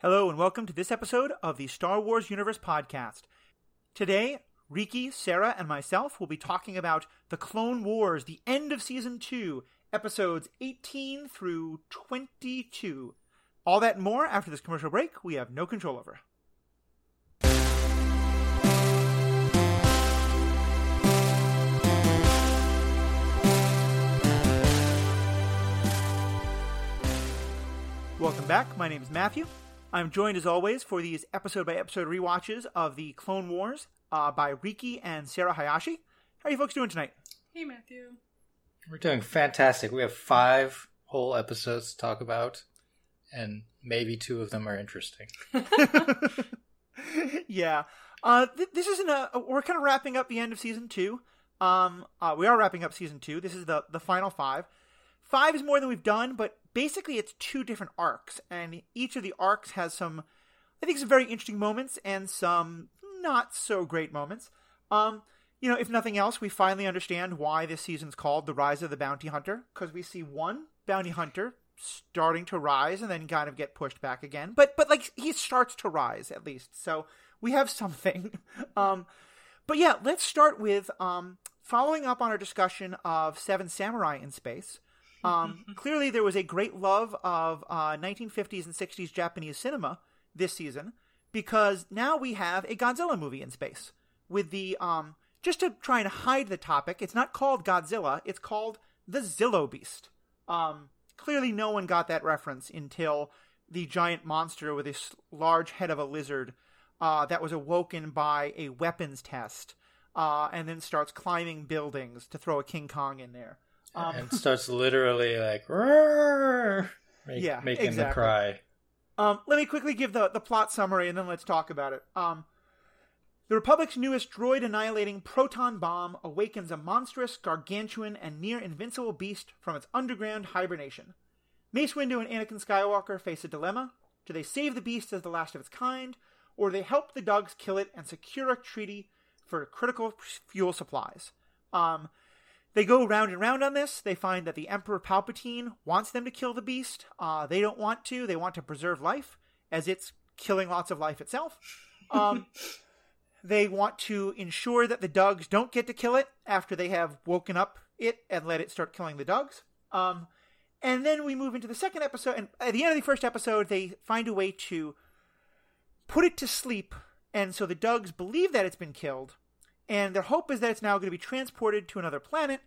Hello and welcome to this episode of the Star Wars Universe Podcast. Today, Riki, Sarah, and myself will be talking about The Clone Wars, the end of Season 2, episodes 18 through 22. All that and more after this commercial break we have no control over. Welcome back, my name is Matthew. I'm joined, as always, for these episode-by-episode rewatches of The Clone Wars by Riki and Sarah Hayashi. How are you folks doing tonight? Hey, Matthew. We're doing fantastic. We have 5 whole episodes to talk about, and maybe 2 of them are interesting. Yeah. This isn't a... We're kind of wrapping up the end of Season 2. We are wrapping up Season 2. This is the final 5. 5 is more than we've done, but... Basically, it's 2 different arcs, and each of the arcs has some, I think, some very interesting moments and some not-so-great moments. If nothing else, we finally understand why this season's called The Rise of the Bounty Hunter, because we see one bounty hunter starting to rise and then kind of get pushed back again. But he starts to rise, at least, so we have something. Let's start with following up on our discussion of Seven Samurai in Space. Clearly there was a great love of 1950s and 60s Japanese cinema this season, because now we have a Godzilla movie in space with the, just to try and hide the topic, it's not called Godzilla, it's called the Zillo Beast. Clearly no one got that reference until the giant monster with a large head of a lizard that was awoken by a weapons test and then starts climbing buildings to throw a King Kong in there. And starts literally making the cry. Let me quickly give the plot summary and then let's talk about it. The Republic's newest droid-annihilating proton bomb awakens a monstrous, gargantuan, and near-invincible beast from its underground hibernation. Mace Windu and Anakin Skywalker face a dilemma. Do they save the beast as the last of its kind, or do they help the Dugs kill it and secure a treaty for critical fuel supplies? They go round and round on this. They find that the Emperor Palpatine wants them to kill the beast. They don't want to. They want to preserve life, as it's killing lots of life itself. They want to ensure that the Dugs don't get to kill it after they have woken up it and let it start killing the Dugs. And then we move into the second episode. And at the end of the first episode, they find a way to put it to sleep. And so the Dugs believe that it's been killed. And their hope is that it's now going to be transported to another planet.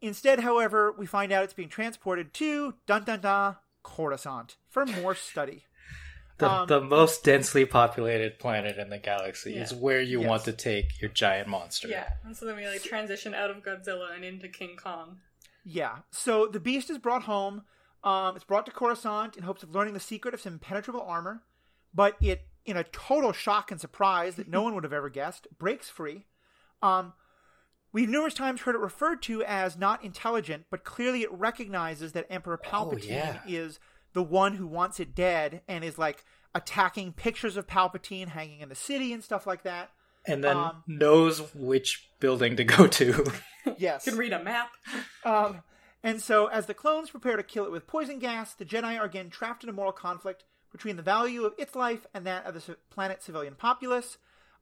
Instead, however, we find out it's being transported to, dun-dun-dun, Coruscant, for more study. The most densely populated planet in the galaxy is where you want to take your giant monster. Yeah, and so then we transition out of Godzilla and into King Kong. Yeah, so the beast is brought home. It's brought to Coruscant in hopes of learning the secret of some impenetrable armor. But it, in a total shock and surprise that no one would have ever guessed, breaks free. We've numerous times heard it referred to as not intelligent, but clearly it recognizes that Emperor Palpatine is the one who wants it dead and is attacking pictures of Palpatine hanging in the city and stuff like that. And then knows which building to go to. Yes. You can read a map. And so as the clones prepare to kill it with poison gas, the Jedi are again trapped in a moral conflict between the value of its life and that of the planet's civilian populace.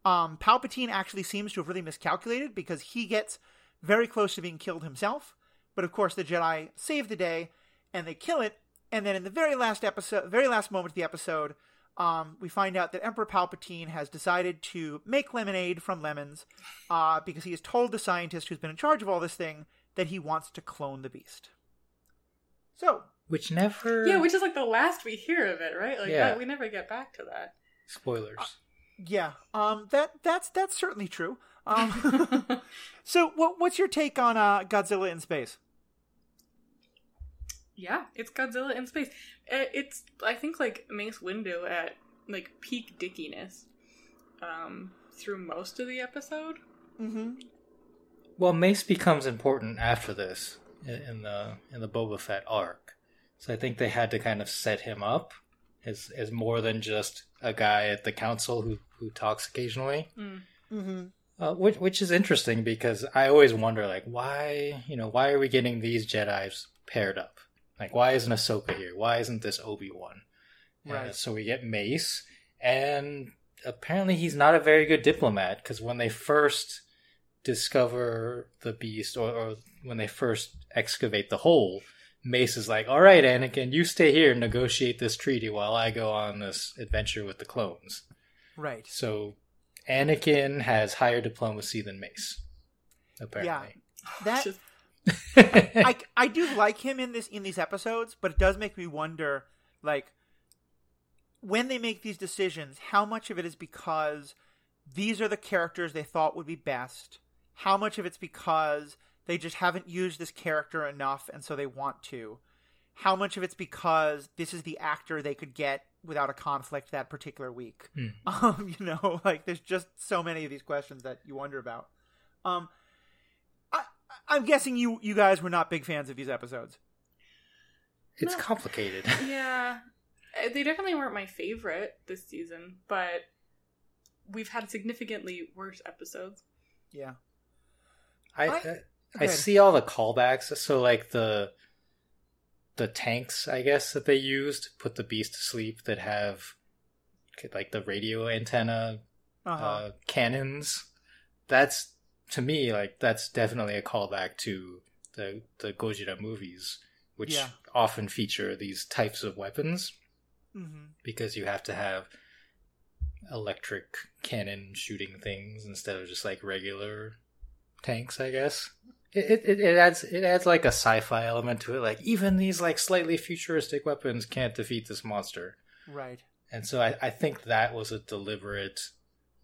Palpatine actually seems to have really miscalculated because he gets very close to being killed himself. But of course the Jedi save the day and they kill it. And then in the very last moment of the episode, we find out that Emperor Palpatine has decided to make lemonade from lemons because he has told the scientist who's been in charge of all this thing that he wants to clone the beast. So. Which is the last we hear of it, right? We never get back to that. Spoilers. That's certainly true. So, what's your take on Godzilla in space? Yeah, it's Godzilla in space. It's I think Mace Windu at peak dickiness through most of the episode. Mm-hmm. Well, Mace becomes important after this in the Boba Fett arc, so I think they had to kind of set him up as more than just a guy at the council who talks occasionally, mm-hmm. Which is interesting because I always wonder why are we getting these Jedis paired up? Why isn't Ahsoka here? Why isn't this Obi-Wan? Right. So we get Mace, and apparently he's not a very good diplomat, because when they first discover the beast, or when they first excavate the hole, Mace is like, all right, Anakin, you stay here and negotiate this treaty while I go on this adventure with the clones. Right. So Anakin has higher diplomacy than Mace, apparently. Yeah, that... I do like him in these episodes, but it does make me wonder, like, when they make these decisions, how much of it is because these are the characters they thought would be best? How much of it's because they just haven't used this character enough and so they want to? How much of it's because this is the actor they could get without a conflict that particular week? You know, like, there's just so many of these questions that you wonder about. I'm guessing you guys were not big fans of these episodes. It's complicated. Yeah. They definitely weren't my favorite this season, but we've had significantly worse episodes. Yeah. I see all the callbacks. So, like, the tanks, I guess, that they used to put the beast to sleep that have, like, the radio antenna cannons. That's... to me, like, that's definitely a callback to the Gojira movies, which often feature these types of weapons, because you have to have electric cannon shooting things instead of just, like, regular tanks, I guess. It adds like a sci-fi element to it. Like, even these, like, slightly futuristic weapons can't defeat this monster. Right. And so I think that was a deliberate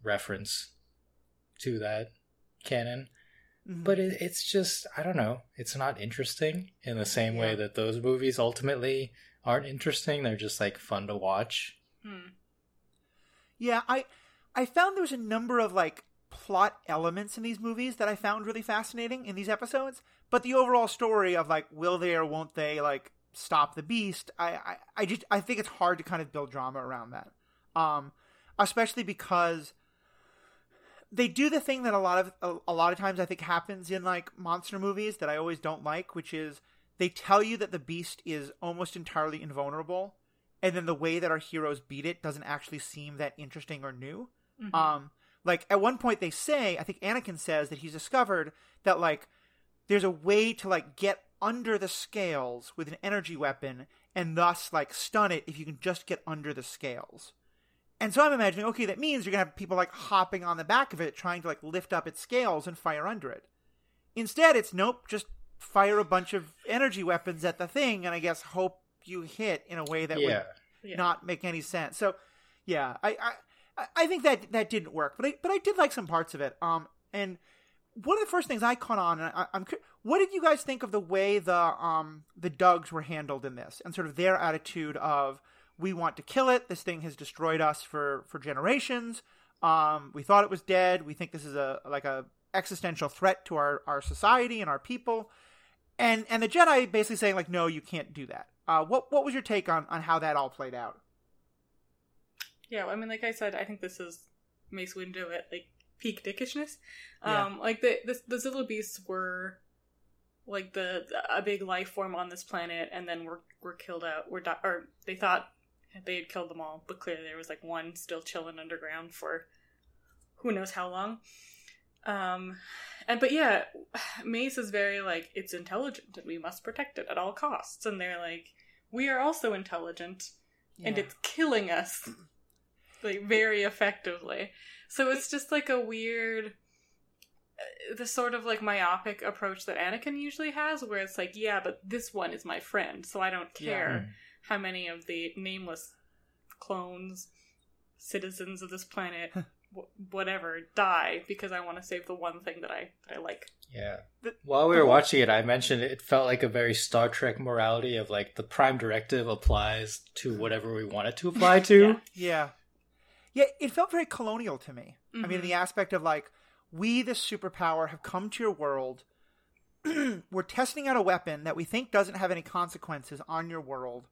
reference to that canon, but it's just, I don't know, it's not interesting in the same way that those movies ultimately aren't interesting. They're just, like, fun to watch. Yeah, I found there was a number of, like, plot elements in these movies that I found really fascinating in these episodes, but the overall story of, like, will they or won't they, like, stop the beast, I think it's hard to kind of build drama around that, especially because they do the thing that a lot of times I think happens in, like, monster movies that I always don't like, which is they tell you that the beast is almost entirely invulnerable, and then the way that our heroes beat it doesn't actually seem that interesting or new. Like, at one point they say, I think Anakin says that he's discovered that, like, there's a way to, like, get under the scales with an energy weapon and thus, like, stun it if you can just get under the scales. And so I'm imagining, okay, that means you're going to have people, like, hopping on the back of it, trying to, like, lift up its scales and fire under it. Instead, it's, nope, just fire a bunch of energy weapons at the thing and I guess hope you hit in a way that would not make any sense. So, yeah, I think that didn't work. But I did like some parts of it. And one of the first things I caught on, and I'm what did you guys think of the way the Dugs were handled in this and sort of their attitude of, we want to kill it. This thing has destroyed us for generations. We thought it was dead. We think this is a existential threat to our society and our people. And the Jedi basically saying, like, no, you can't do that. What was your take on how that all played out? Yeah, I mean, like I said, I think this is Mace Windu at, like, peak dickishness. Like, the Zillo Beasts were, like, a big life form on this planet, and then were killed out. Or they thought they had killed them all, but clearly there was, like, one still chilling underground for who knows how long. But yeah, Mace is very, like, it's intelligent and we must protect it at all costs. And they're like, we are also intelligent and it's killing us, like, very effectively. So it's just, like, a weird, the sort of, like, myopic approach that Anakin usually has, where it's like, yeah, but this one is my friend, so I don't care how many of the nameless clones, citizens of this planet, whatever, die, because I want to save the one thing that I like. Yeah. While we were watching it, I mentioned it felt like a very Star Trek morality of, like, the prime directive applies to whatever we want it to apply to. Yeah, it felt very colonial to me. I mean, the aspect of, like, we, the superpower, have come to your world. We're testing out a weapon that we think doesn't have any consequences on your world.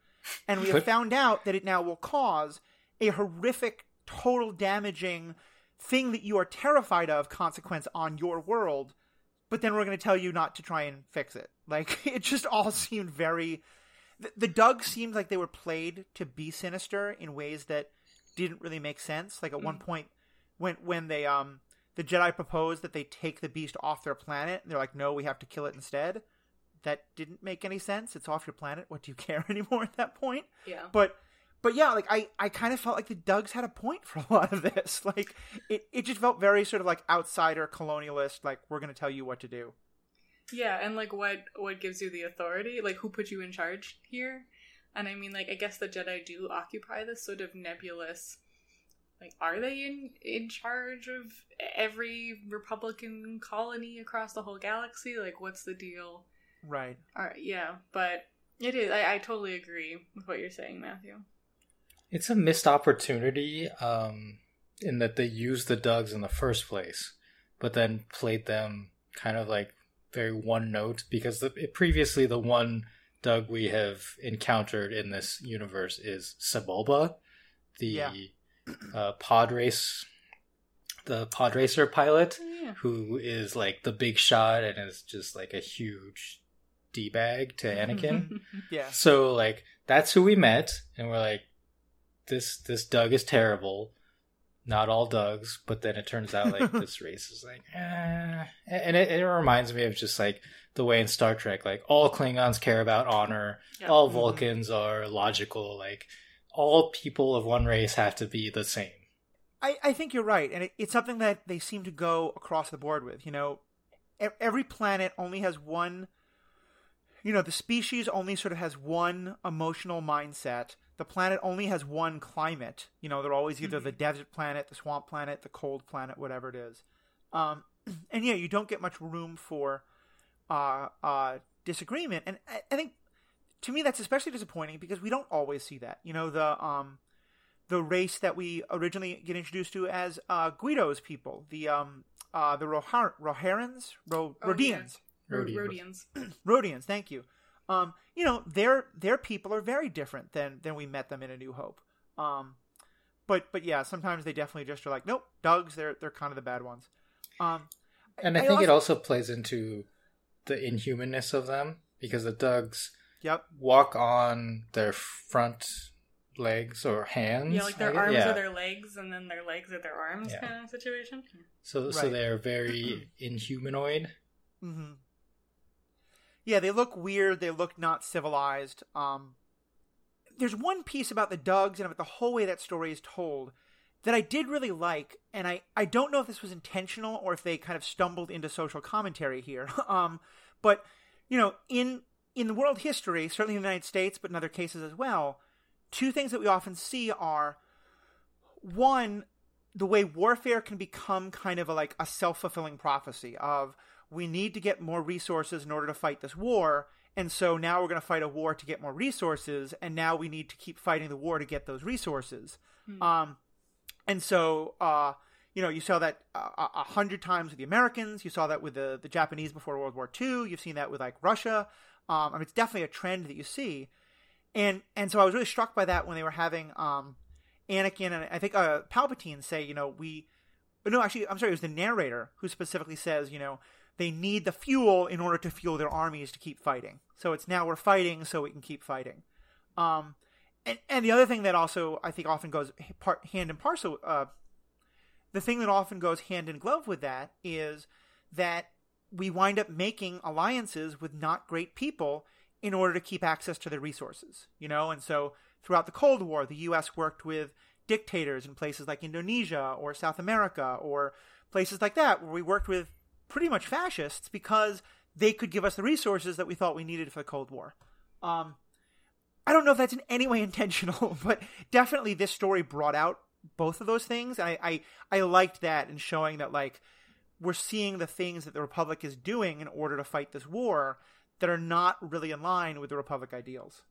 And we have found out that it now will cause a horrific, total damaging thing that you are terrified of consequence on your world. But then we're going to tell you not to try and fix it. Like, it just all seemed very... the Dugs seemed like they were played to be sinister in ways that didn't really make sense. Like at one point, when they the Jedi proposed that they take the beast off their planet, and they're like, "No, we have to kill it instead." That didn't make any sense. It's off your planet. What do you care anymore at that point? Yeah. But yeah, like I kind of felt like the Dugs had a point for a lot of this. Like it just felt very sort of like outsider colonialist, like we're going to tell you what to do. Yeah, and like what gives you the authority? Like who put you in charge here? And I mean, like I guess the Jedi do occupy this sort of nebulous, like are they in charge of every Republican colony across the whole galaxy? Like what's the deal? Right. All right. Yeah, but it is. I totally agree with what you're saying, Matthew. It's a missed opportunity in that they used the Dugs in the first place, but then played them kind of like very one note, because previously the one Dug we have encountered in this universe is Sebulba, the pod racer pilot, who is like the big shot and is just like a huge D-bag to Anakin. Yeah. So like that's who we met, and we're like, This Dug is terrible. Not all Dugs, but then it turns out like this race is like, and it reminds me of just like the way in Star Trek, like all Klingons care about honor, all Vulcans are logical, like all people of one race have to be the same. I think you're right, and it's something that they seem to go across the board with. You know, every planet only has one. You know, the species only sort of has one emotional mindset. The planet only has one climate. You know, they're always either the desert planet, the swamp planet, the cold planet, whatever it is. And yeah, you don't get much room for disagreement. And I think, to me, that's especially disappointing because we don't always see that. You know, the race that we originally get introduced to as Guido's people, the Roharans? Rodians. Yeah. Rodians, thank you. You know, their people are very different than we met them in A New Hope. But yeah, sometimes they definitely just are like, nope, Dugs, they're kind of the bad ones. And I think it also plays into the inhumanness of them, because the Dugs walk on their front legs or hands. Yeah, like their arms are their legs, and then their legs are their arms kind of situation. So they are very inhumanoid. Mm-hmm. Yeah, they look weird. They look not civilized. There's one piece about the Dugs and about the whole way that story is told that I did really like, and I don't know if this was intentional or if they kind of stumbled into social commentary here. But, you know, in world history, certainly in the United States, but in other cases as well, two things that we often see are, one, the way warfare can become kind of a self-fulfilling prophecy of, we need to get more resources in order to fight this war, and so now we're going to fight a war to get more resources, and now we need to keep fighting the war to get those resources. And so, you know, you saw that 100 times with the Americans. You saw that with the Japanese before World War II. You've seen that with, like, Russia. I mean, it's definitely a trend that you see. And so I was really struck by that when they were having Anakin and I think Palpatine say, you know, it was the narrator who specifically says, you know, they need the fuel in order to fuel their armies to keep fighting. So it's now we're fighting so we can keep fighting. And the other thing that also I think often goes the thing that often goes hand in glove with that is that we wind up making alliances with not great people in order to keep access to their resources, you know? And so throughout the Cold War, the U.S. worked with dictators in places like Indonesia or South America or places like that where we worked with pretty much fascists because they could give us the resources that we thought we needed for the Cold War. I don't know if that's in any way intentional, but definitely this story brought out both of those things. I liked that in showing that, like, we're seeing the things that the Republic is doing in order to fight this war that are not really in line with the Republic ideals.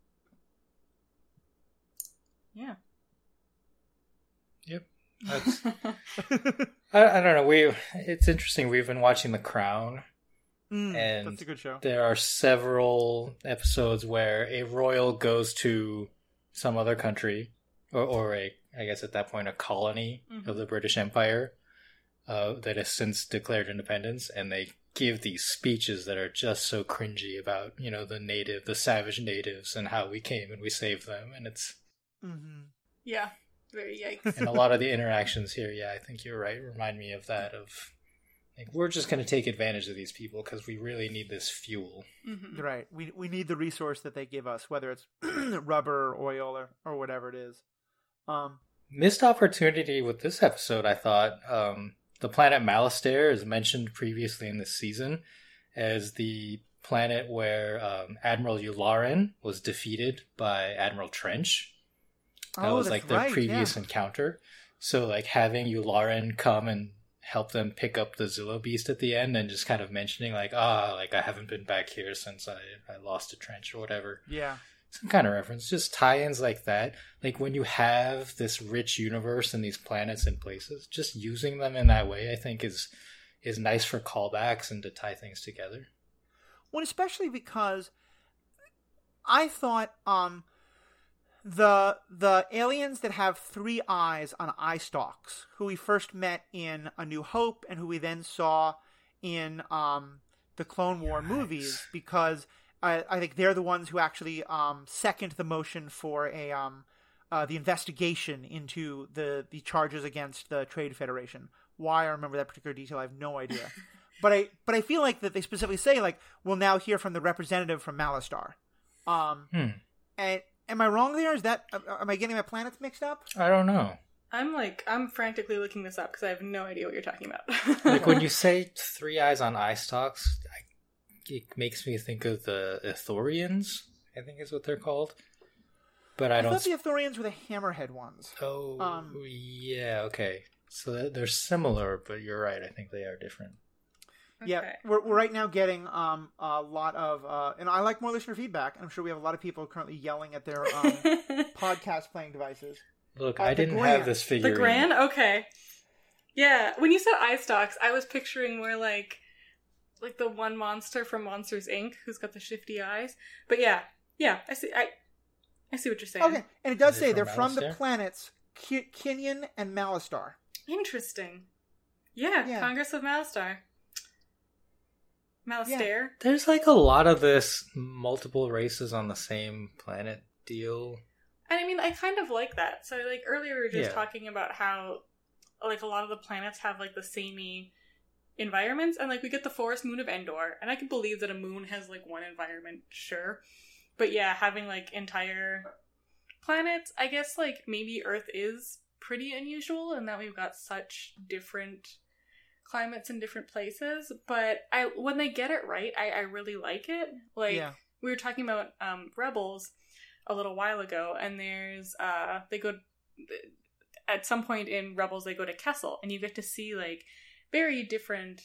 Yeah. Yep. I don't know. It's interesting. We've been watching The Crown, and that's a good show. There are several episodes where a royal goes to some other country, or I guess at that point a colony of the British Empire that has since declared independence, and they give these speeches that are just so cringy about, you know, the savage natives and how we came and we saved them. And it's... Mm-hmm. Yeah, very yikes. And a lot of the interactions here, yeah, I think you're right, remind me of that, of... Like, we're just going to take advantage of these people because we really need this fuel. Mm-hmm. Right. We need the resource that they give us, whether it's rubber or oil or whatever it is. Missed opportunity with this episode, I thought. The planet Malastare is mentioned previously in this season as the planet where Admiral Yularen was defeated by Admiral Trench. That was like their previous encounter. So like having Yularen come and help them pick up the Zillo Beast at the end and just kind of mentioning like, like I haven't been back here since I lost a trench or whatever. Yeah. Some kind of reference, just tie-ins like that. Like when you have this rich universe and these planets and places, just using them in that way, I think is nice for callbacks and to tie things together. Well, especially because I thought the aliens that have three eyes on eye stalks, who we first met in A New Hope and who we then saw in the Clone War movies, because I think they're the ones who actually second the motion for the investigation into the charges against the Trade Federation. Why I remember that particular detail, I have no idea. But I feel like that they specifically say, like, we'll now hear from the representative from Malastare. And am I wrong there? Am I getting my planets mixed up? I don't know. I'm frantically looking this up because I have no idea what you're talking about. Like when you say three eyes on eye stalks, it makes me think of the Ithorians, I think is what they're called. But I don't... I thought the Ithorians were the hammerhead ones. Oh, yeah, okay. So they're similar, but you're right. I think they are different. Okay. Yeah, we're right now getting a lot of... and I like more listener feedback. I'm sure we have a lot of people currently yelling at their podcast playing devices. Look, I didn't have this figure. The Gran? Okay. Yeah, when you said eye stalks, I was picturing more like the one monster from Monsters, Inc. who's got the shifty eyes. But yeah, I see what you're saying. Okay, and it does say they're from the planets Kinion and Malastare. Interesting. Yeah, Congress of Malastare. Malastare. Yeah. There's like a lot of this multiple races on the same planet deal. And I mean, I kind of like that. So like earlier we were just talking about how like a lot of the planets have like the samey environments, and like we get the forest moon of Endor, and I can believe that a moon has like one environment, sure, but yeah, having like entire planets, I guess like maybe Earth is pretty unusual in that we've got such different climates in different places, but when they get it right, I really like it. Like we were talking about Rebels a little while ago, and there's they go at some point in Rebels, they go to Kessel, and you get to see like very different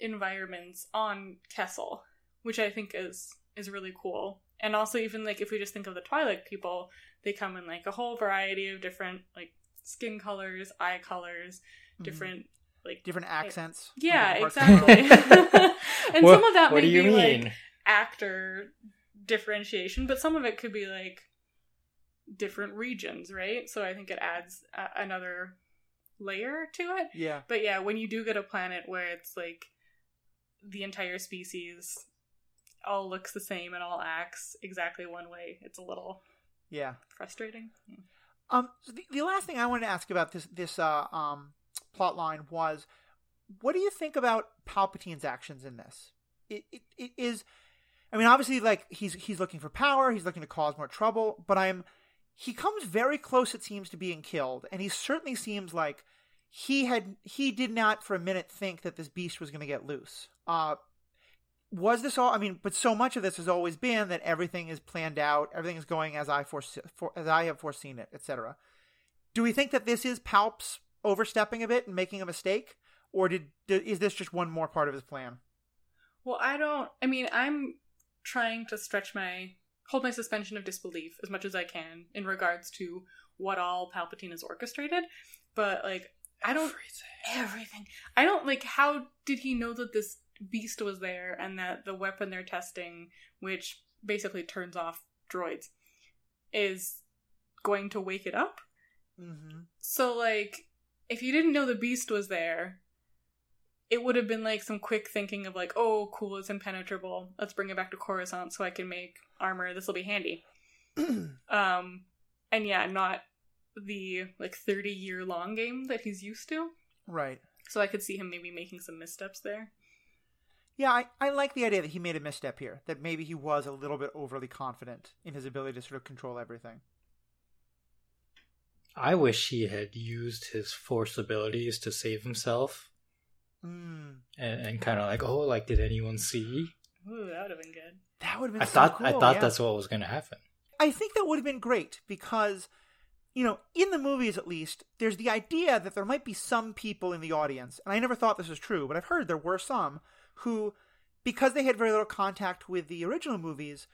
environments on Kessel, which I think is really cool. And also even like if we just think of the Twi'lek people, they come in like a whole variety of different like skin colors, eye colors, different like different accents. Yeah, exactly. And some of that may be like actor differentiation, but some of it could be like different regions, right? So I think it adds another layer to it. Yeah. But yeah, when you do get a planet where it's like the entire species all looks the same and all acts exactly one way, it's a little frustrating. Yeah. So the last thing I wanted to ask about this plot line was, what do you think about Palpatine's actions in this? It is, I mean, obviously like he's looking for power, he's looking to cause more trouble, but he comes very close, it seems, to being killed, and he certainly seems like he did not for a minute think that this beast was going to get loose. Was this all? I mean, but so much of this has always been that everything is planned out, everything is going as I have foreseen it, etc. Do we think that this is Palp's overstepping a bit and making a mistake, or is this just one more part of his plan? Well, I mean, I'm trying to hold my suspension of disbelief as much as I can in regards to what all Palpatine has orchestrated. But, like, I don't... Everything. I don't, like, how did he know that this beast was there and that the weapon they're testing, which basically turns off droids, is going to wake it up? Mm-hmm. So, like, if you didn't know the beast was there, it would have been like some quick thinking of like, oh, cool, it's impenetrable. Let's bring it back to Coruscant so I can make armor. This will be handy. And yeah, not the like 30-year long game that he's used to. Right. So I could see him maybe making some missteps there. Yeah, I like the idea that he made a misstep here. That maybe he was a little bit overly confident in his ability to sort of control everything. I wish he had used his Force abilities to save himself. Mm. And kind of like, oh, like, did anyone see? Ooh, that would have been good. That would have been cool. I thought that's what was going to happen. I think that would have been great because, you know, in the movies at least, there's the idea that there might be some people in the audience, and I never thought this was true, but I've heard there were some who, because they had very little contact with the original movies,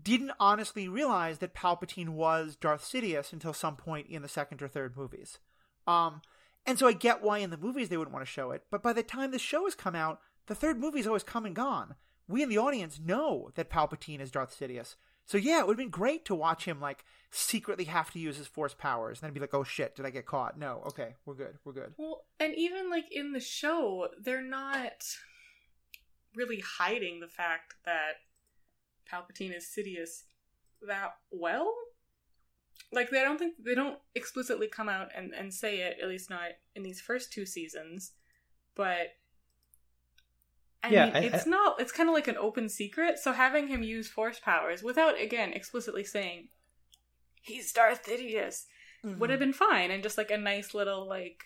didn't honestly realize that Palpatine was Darth Sidious until some point in the second or third movies. And so I get why in the movies they wouldn't want to show it, but by the time the show has come out, the third movie's always come and gone. We in the audience know that Palpatine is Darth Sidious. So yeah, it would have been great to watch him like secretly have to use his Force powers and then be like, oh shit, did I get caught? No, okay, we're good. Well, and even like in the show, they're not really hiding the fact that Palpatine is Sidious that well. Like, they don't explicitly come out and say it, at least not in these first two seasons, but it's kind of like an open secret, so having him use Force powers without, again, explicitly saying, he's Darth Sidious, mm-hmm. would have been fine, and just, like, a nice little, like,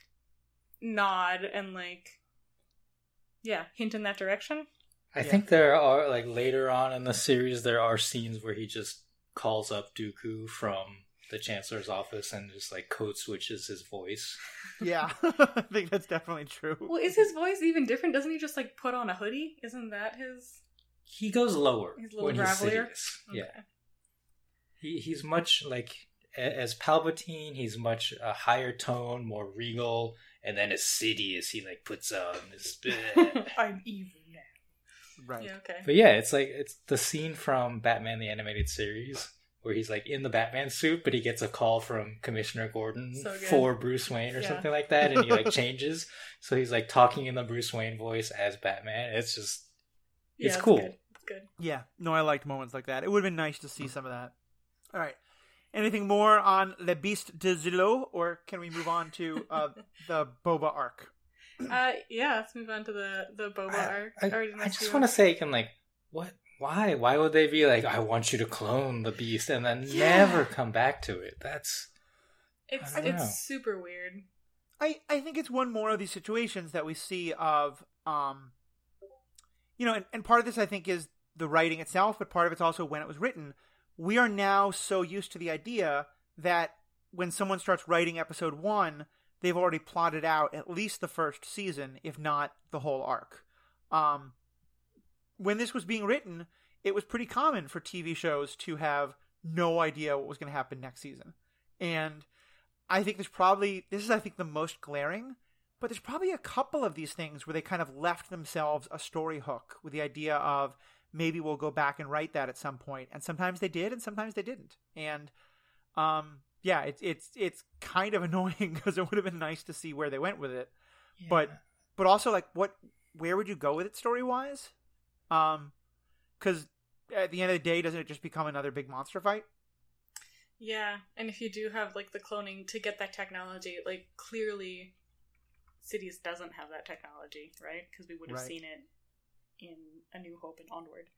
nod and, like, yeah, hint in that direction. I think there are, like, later on in the series, there are scenes where he just calls up Dooku from the Chancellor's office and just like code switches his voice. Yeah, I think that's definitely true. Well, is his voice even different? Doesn't he just like put on a hoodie? Isn't that his? He goes lower. His little gravelier. Okay. Yeah, he's much like as Palpatine. He's much a higher tone, more regal, and then as Sidious, he like puts on this. I'm evil. Right. Yeah, okay. But yeah, it's like it's the scene from Batman the Animated Series where he's like in the Batman suit, but he gets a call from Commissioner Gordon for Bruce Wayne or something like that, and he like changes. So he's like talking in the Bruce Wayne voice as Batman. It's just it's cool. It's good. Yeah. No, I liked moments like that. It would have been nice to see some of that. All right. Anything more on Le Beast de Zillo, or can we move on to the Boba arc? Yeah, let's move on to the Boba arc. I just want to say, what? Why? Why would they be like, I want you to clone the beast and then never come back to it? It's super weird. I think it's one more of these situations that we see of, and part of this I think is the writing itself, but part of it's also when it was written. We are now so used to the idea that when someone starts writing episode one, they've already plotted out at least the first season, if not the whole arc. When this was being written, it was pretty common for TV shows to have no idea what was going to happen next season. And I think this is the most glaring, but there's probably a couple of these things where they kind of left themselves a story hook with the idea of maybe we'll go back and write that at some point. And sometimes they did and sometimes they didn't. And, yeah, it's kind of annoying because it would have been nice to see where they went with it, yeah. but also like where would you go with it story wise? Because at the end of the day, doesn't it just become another big monster fight? Yeah, and if you do have like the cloning to get that technology, like clearly, Sidious doesn't have that technology, right? Because we would have seen it in A New Hope and onward.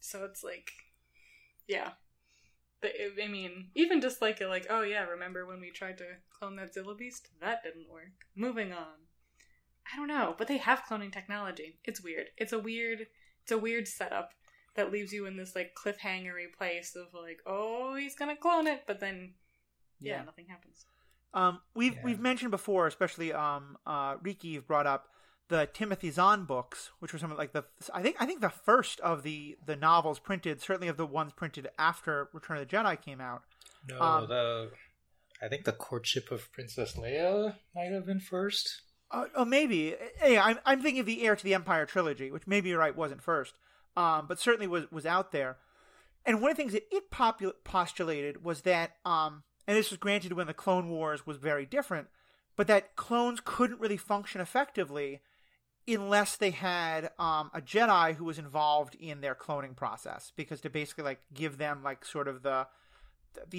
So it's like, yeah. But, I mean, even just like, oh yeah, remember when we tried to clone that Zillo Beast? That didn't work. Moving on. I don't know, but they have cloning technology. It's weird. It's a weird setup that leaves you in this like cliffhangery place of like, oh, he's gonna clone it, but then nothing happens. We've mentioned before, especially Riki, you've brought up the Timothy Zahn books, which were some of like I think the first of the novels printed, certainly of the ones printed after Return of the Jedi came out. No, I think The Courtship of Princess Leia might have been first. Oh, maybe. Yeah, I'm thinking of the Heir to the Empire trilogy, which maybe you're right wasn't first, but certainly was out there. And one of the things that it postulated was that, and this was granted when the Clone Wars was very different, but that clones couldn't really function effectively unless they had a Jedi who was involved in their cloning process, because to basically like give them like sort of the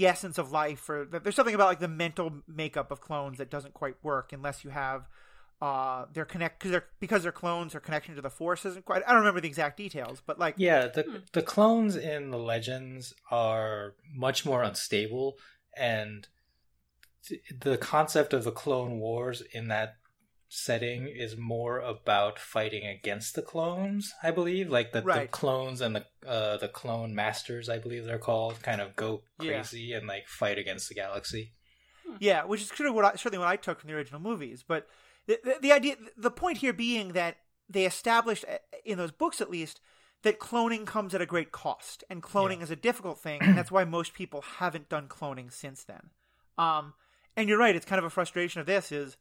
essence of life, or there's something about like the mental makeup of clones that doesn't quite work unless you have their because they're clones, their connection to the Force isn't quite. I don't remember the exact details, but like the clones in the Legends are much more unstable, and the concept of the Clone Wars in that setting is more about fighting against the clones, I believe. Like the clones and the clone masters, I believe they're called, kind of go crazy and like fight against the galaxy. Yeah, which is sort of what I took from the original movies. But the point here being that they established in those books, at least, that cloning comes at a great cost, and cloning is a difficult thing, and that's why most people haven't done cloning since then. And you're right; it's kind of a frustration of this is.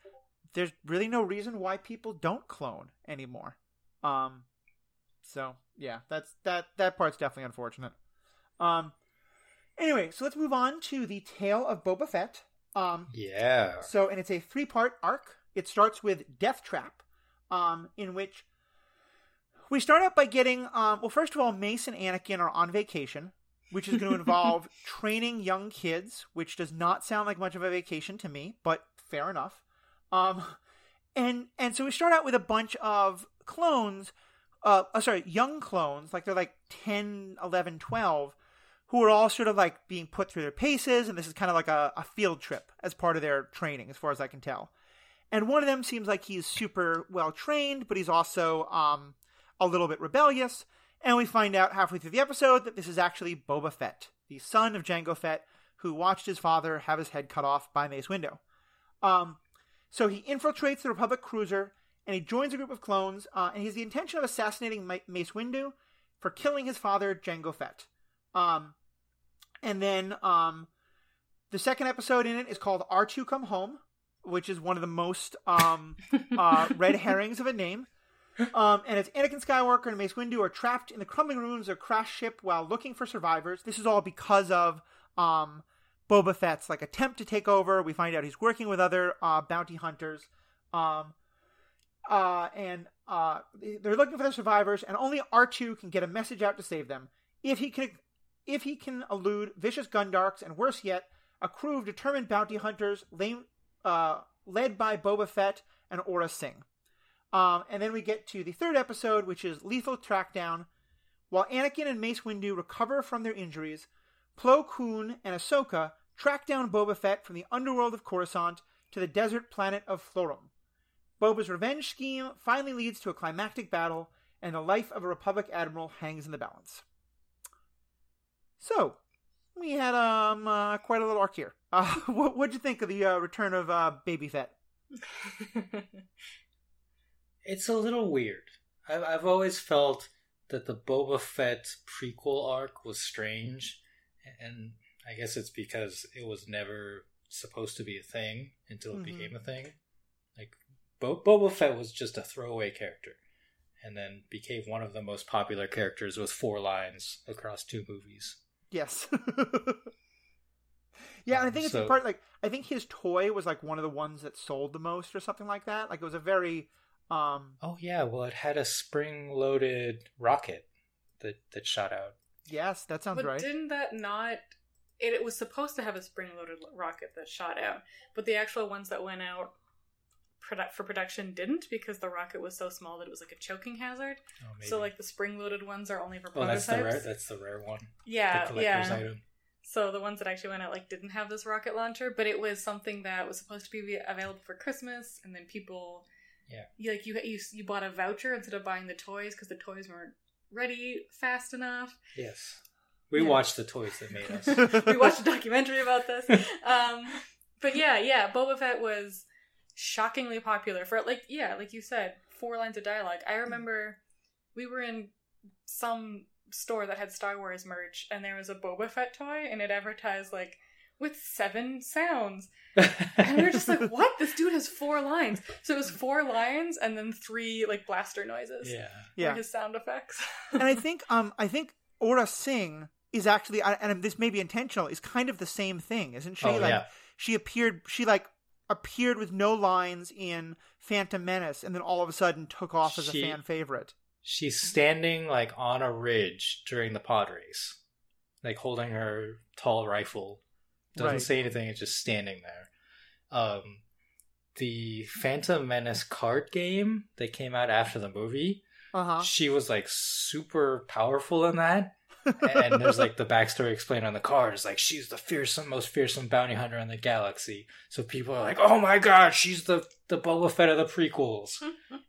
There's really no reason why people don't clone anymore. So yeah, that's that part's definitely unfortunate. Anyway, so let's move on to the tale of Boba Fett. Yeah. So, and it's a 3-part arc. It starts with Death Trap, in which we start out by getting, well, first of all, Mace and Anakin are on vacation, which is going to involve training young kids, which does not sound like much of a vacation to me, but fair enough. And so we start out with a bunch of clones, young clones, like they're like 10, 11, 12, who are all sort of like being put through their paces. And this is kind of like a field trip as part of their training, as far as I can tell. And one of them seems like he's super well trained, but he's also, a little bit rebellious. And we find out halfway through the episode that this is actually Boba Fett, the son of Jango Fett, who watched his father have his head cut off by Mace Windu. So he infiltrates the Republic cruiser, and he joins a group of clones, and he has the intention of assassinating Mace Windu for killing his father, Jango Fett. And then the second episode in it is called R2 Come Home, which is one of the most red herrings of a name. And it's Anakin Skywalker and Mace Windu are trapped in the crumbling ruins of a crashed ship while looking for survivors. This is all because of... Boba Fett's like attempt to take over. We find out he's working with other bounty hunters, and they're looking for the survivors. And only R2 can get a message out to save them. If he can elude vicious Gundarks, and worse yet, a crew of determined bounty hunters led by Boba Fett and Aura Singh. And then we get to the third episode, which is Lethal Trackdown. While Anakin and Mace Windu recover from their injuries, Plo Koon and Ahsoka track down Boba Fett from the underworld of Coruscant to the desert planet of Florum. Boba's revenge scheme finally leads to a climactic battle, and the life of a Republic admiral hangs in the balance. So, we had quite a little arc here. What'd you think of the return of Baby Fett? It's a little weird. I've always felt that the Boba Fett prequel arc was strange. And I guess it's because it was never supposed to be a thing until it became a thing. Like, Boba Fett was just a throwaway character, and then became one of the most popular characters with 4 lines across 2 movies. Yes. Yeah, and I think it's in part, like, I think his toy was, like, one of the ones that sold the most or something like that. Like, it was a very... Oh, yeah, well, it had a spring-loaded rocket that shot out. Yes, that sounds right. But didn't that not... It was supposed to have a spring-loaded rocket that shot out, but the actual ones that went out for production didn't, because the rocket was so small that it was like a choking hazard. Oh, maybe. So like the spring-loaded ones are only for prototypes. That's the rare one. Yeah, the collector's item. So the ones that actually went out like didn't have this rocket launcher, but it was something that was supposed to be available for Christmas, and then people... Yeah. You bought a voucher instead of buying the toys, because the toys weren't ready fast enough. Yes. We watched the toys that made us. We watched a documentary about this. But yeah, Boba Fett was shockingly popular for, like, yeah, like you said, 4 lines of dialogue. I remember we were in some store that had Star Wars merch, and there was a Boba Fett toy, and it advertised, like, with 7 sounds. And we were just like, what? This dude has 4 lines. So it was 4 lines and then 3, like, blaster noises. Yeah. Yeah. His sound effects. And I think Aura Singh is actually, and this may be intentional, is kind of the same thing, isn't she? Oh, like, yeah. She appeared, she, like, appeared with no lines in Phantom Menace and then all of a sudden took off as a fan favorite. She's standing like on a ridge during the pod race, like holding her tall rifle. Doesn't say anything, it's just standing there. The Phantom Menace card game that came out after the movie, she was like super powerful in that. And there's like the backstory explained on the card. It's like she's the most fearsome bounty hunter in the galaxy. So people are like, oh my god, she's the Boba Fett of the prequels.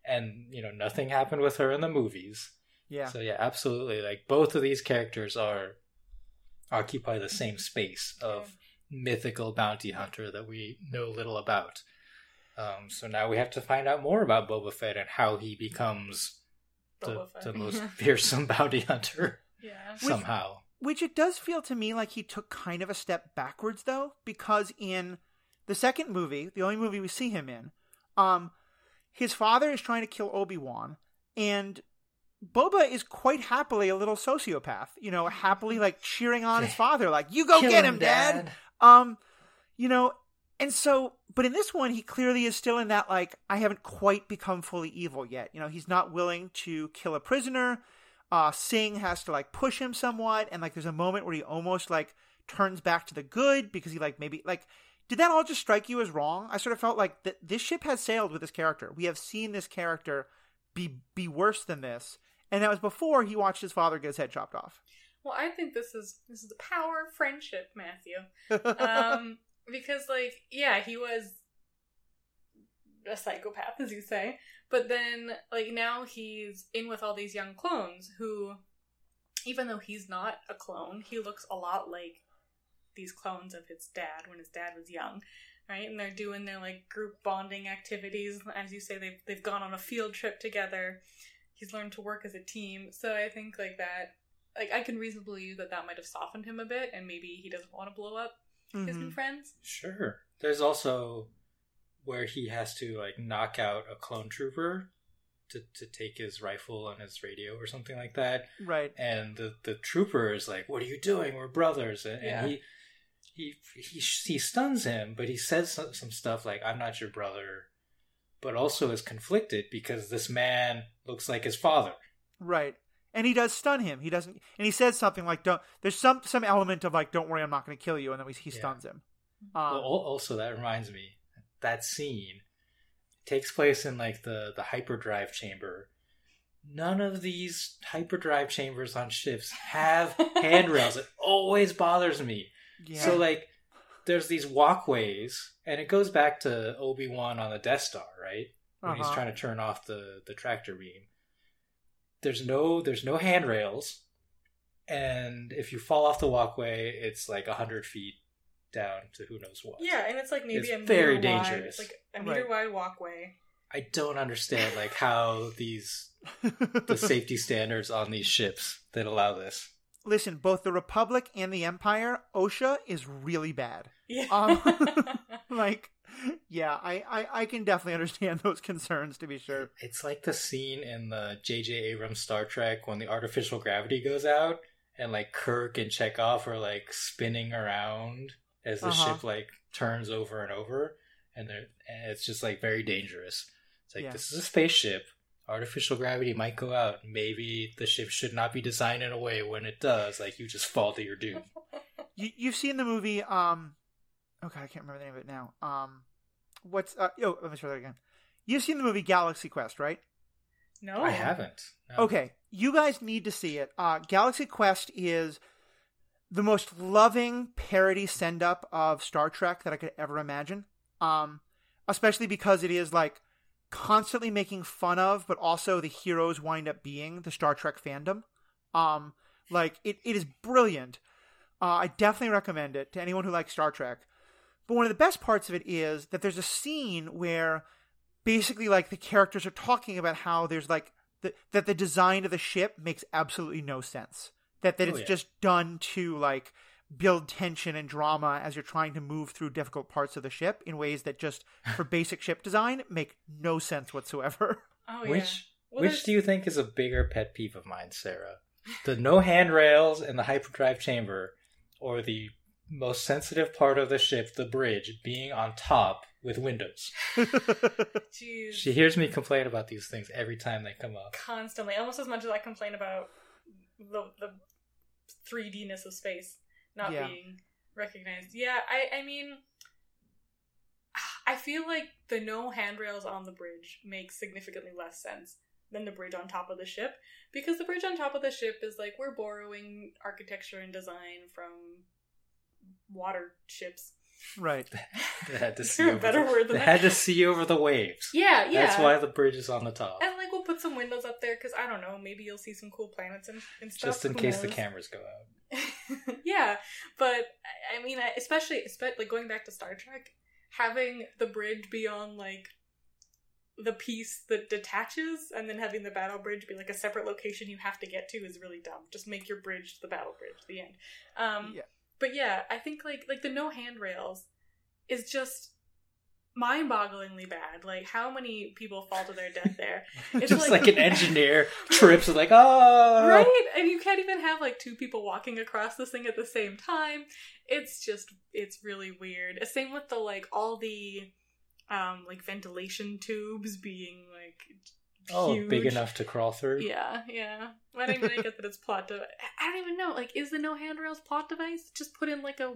And you know, nothing happened with her in the movies. Yeah. So yeah, absolutely. Like both of these characters are occupy the same space of mythical bounty hunter that we know little about. So now we have to find out more about Boba Fett and how he becomes the most fearsome bounty hunter. Yeah. Somehow. Which it does feel to me like he took kind of a step backwards, though, because in the second movie, the only movie we see him in, his father is trying to kill Obi-Wan, and Boba is quite happily a little sociopath, you know, happily, like, cheering on his father, like, you go get him, Dad! You know, and so, but in this one, he clearly is still in that, like, I haven't quite become fully evil yet. You know, he's not willing to kill a prisoner. Singh has to like push him somewhat, and like there's a moment where he almost like turns back to the good because he like maybe like did that all just strike you as wrong? I sort of felt like this ship has sailed with this character. We have seen this character be worse than this, and that was before he watched his father get his head chopped off. Well, I think this is the power of friendship, Matthew, because like he was a psychopath, as you say. But then, like, now he's in with all these young clones who, even though he's not a clone, he looks a lot like these clones of his dad when his dad was young, right? And they're doing their, like, group bonding activities. As you say, they've gone on a field trip together. He's learned to work as a team. So I think, like, that, like, I can reasonably believe that might have softened him a bit, and maybe he doesn't want to blow up his new friends. Sure. There's also where he has to, like, knock out a clone trooper to take his rifle and his radio or something like that. Right. And the trooper is like, what are you doing? We're brothers. And, and he stuns him, but he says some stuff like, I'm not your brother, but also is conflicted because this man looks like his father. Right. And he does stun him. He doesn't, and he says something like, "Don't." There's some element of like, don't worry, I'm not going to kill you. And then he stuns him. Well, also, that reminds me. That scene takes place in like the hyperdrive chamber. None of these hyperdrive chambers on ships have handrails. It always bothers me. Yeah. So like there's these walkways, and it goes back to Obi-Wan on the Death Star, right? When he's trying to turn off the tractor beam. There's no handrails, and if you fall off the walkway, it's like 100 feet. Down to who knows what. Yeah, and it's like maybe it's a very dangerous. It's like a meter wide walkway. I don't understand like how the safety standards on these ships that allow this. Listen, both the Republic and the Empire, OSHA is really bad. Yeah. I can definitely understand those concerns, to be sure. It's like the scene in the J.J. Abrams Star Trek when the artificial gravity goes out and like Kirk and Chekhov are like spinning around as the ship like turns over and over, and it's just like very dangerous. It's like this is a spaceship. Artificial gravity might go out. Maybe the ship should not be designed in a way when it does, like you just fall to your doom. You've seen the movie. I can't remember the name of it now. Let me try that again. You've seen the movie Galaxy Quest, right? No, I haven't. No. Okay, you guys need to see it. Galaxy Quest is the most loving parody send-up of Star Trek that I could ever imagine. Especially because it is, like, constantly making fun of, but also the heroes wind up being the Star Trek fandom. It is brilliant. I definitely recommend it to anyone who likes Star Trek. But one of the best parts of it is that there's a scene where basically, like, the characters are talking about how there's, like, that the design of the ship makes absolutely no sense. It's just done to, like, build tension and drama as you're trying to move through difficult parts of the ship in ways that just, for basic ship design, make no sense whatsoever. Oh, yeah. Which do you think is a bigger pet peeve of mine, Sarah? The no handrails in the hyperdrive chamber, or the most sensitive part of the ship, the bridge, being on top with windows. Jeez. She hears me complain about these things every time they come up. Constantly. Almost as much as I complain about the 3D-ness of space not being recognized. Yeah, I mean, I feel like the no handrails on the bridge makes significantly less sense than the bridge on top of the ship, because the bridge on top of the ship is like, we're borrowing architecture and design from water ships. Right. They had to see over the waves. Yeah, yeah. That's why the bridge is on the top. And like, we'll put some windows up there because, I don't know, maybe you'll see some cool planets and stuff. Just in case the cameras go out. Yeah, but I mean, especially like going back to Star Trek, having the bridge be on like the piece that detaches, and then having the battle bridge be like a separate location you have to get to is really dumb. Just make your bridge the battle bridge. The end. Yeah. But yeah, I think like the no handrails is just mind-bogglingly bad. Like, how many people fall to their death there? It's just like an engineer trips and like, oh! Right? And you can't even have like two people walking across this thing at the same time. It's really weird. Same with the like all the like ventilation tubes being like huge. Oh, big enough to crawl through. Yeah. I don't even get that it's plot device. I don't even know. Like, is the no handrails plot device? Just put in like a